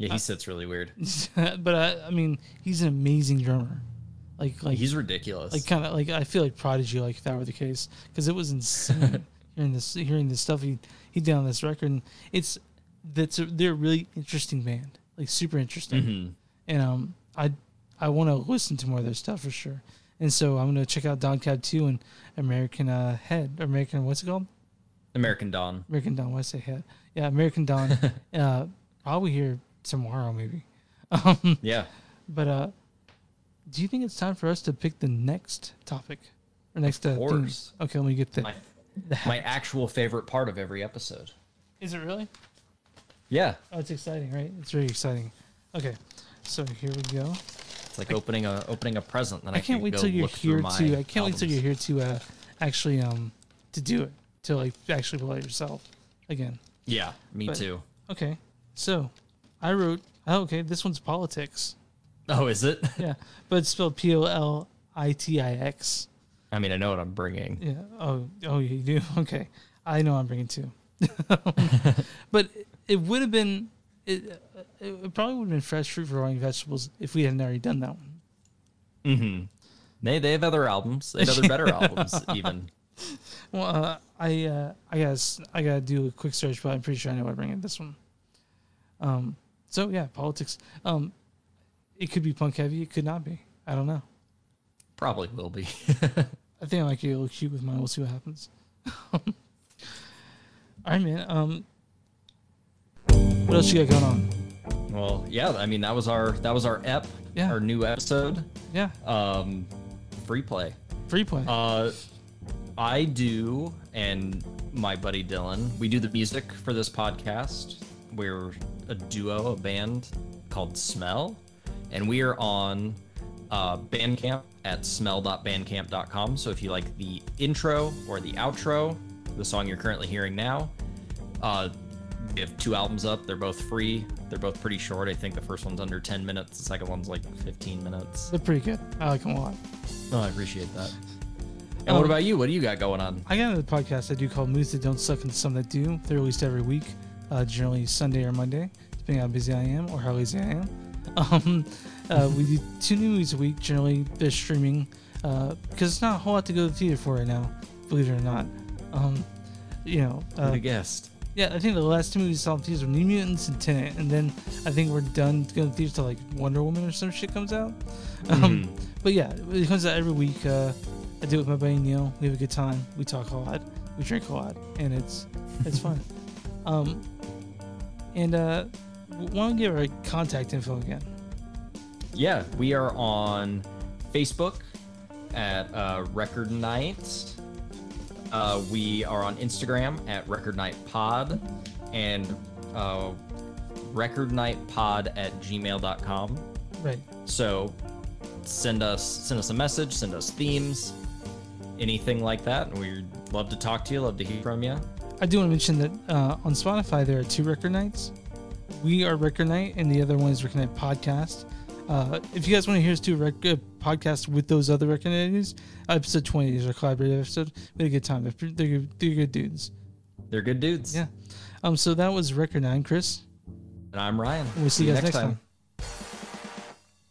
Yeah, he sits really weird. But I mean, he's an amazing drummer. Like he's ridiculous. Like kind of like I feel like Prodigy. Like if that were the case, because it was insane hearing this stuff he did on this record. And they're a really interesting band. Like super interesting. Mm-hmm. And I want to listen to more of their stuff for sure. And so I'm gonna check out Don Cab 2 and American American Don. American Don. Why say Head? Yeah, American Don. Probably here tomorrow, maybe. Yeah. But do you think it's time for us to pick the next topic or next? Of course. Okay, let me get my actual favorite part of every episode. Is it really? Yeah. Oh, it's exciting, right? It's really exciting. Okay, so here we go. Like opening a present. Then I can't wait till you're here to. I can't wait till you're here to actually to do it, to like actually play it yourself again. Yeah, me too. Okay, so I wrote. Oh, okay, this one's politics. Oh, is it? Yeah, but it's spelled politix. I mean, I know what I'm bringing. Yeah. Oh, you do. Okay, I know what I'm bringing too. But it would have been. It probably would have been fresh fruit for growing vegetables if we hadn't already done that one. Mm-hmm. They have other albums. They have other better albums, even. Well, I gotta do a quick search, but I'm pretty sure I know what I bring in this one. So yeah, politics. It could be punk heavy. It could not be. I don't know. Probably will be. I think I like you. Look cute with mine. We'll see what happens. All right, man. What else you got going on? Well, yeah, I mean that was our our new episode. Yeah. Free play. I do, and my buddy Dylan, we do the music for this podcast. We're a duo, a band called Smell, and we are on Bandcamp at smell.bandcamp.com. So if you like the intro or the outro, the song you're currently hearing now, we have 2 albums up. They're both free. They're both pretty short. I think the first one's under 10 minutes. The second one's like 15 minutes. They're pretty good. I like them a lot. Oh, I appreciate that. And what about you? What do you got going on? I got another podcast I do called Moves That Don't Suck and Some That Do. They're released every week, generally Sunday or Monday, depending on how busy I am or how lazy I am. We do 2 new movies a week. Generally, they're streaming because it's not a whole lot to go to the theater for right now, believe it or not. Who'd have guessed? Yeah, I think the last 2 movies I saw in theaters were New Mutants and Tenet, and then I think we're done going to theaters till like Wonder Woman or some shit comes out. But yeah, it comes out every week. I do it with my buddy Neil. We have a good time. We talk a lot. We drink a lot, and it's fun. And why don't we give our contact info again? Yeah, we are on Facebook at Record Night. We are on Instagram at Record Night Pod and recordnightpod at gmail.com. Right. So send us a message, send us themes, anything like that. We'd love to talk to you, love to hear from you. I do want to mention that on Spotify there are 2 Record Nights. We are Record Night and the other one is Record Night Podcast. If you guys want to hear us do a podcast with those other record nights, episode 20 is our collaborative episode. We had a good time. They're good dudes. They're good dudes. Yeah. So that was Record 9, Chris. And I'm Ryan. We'll see you guys next time.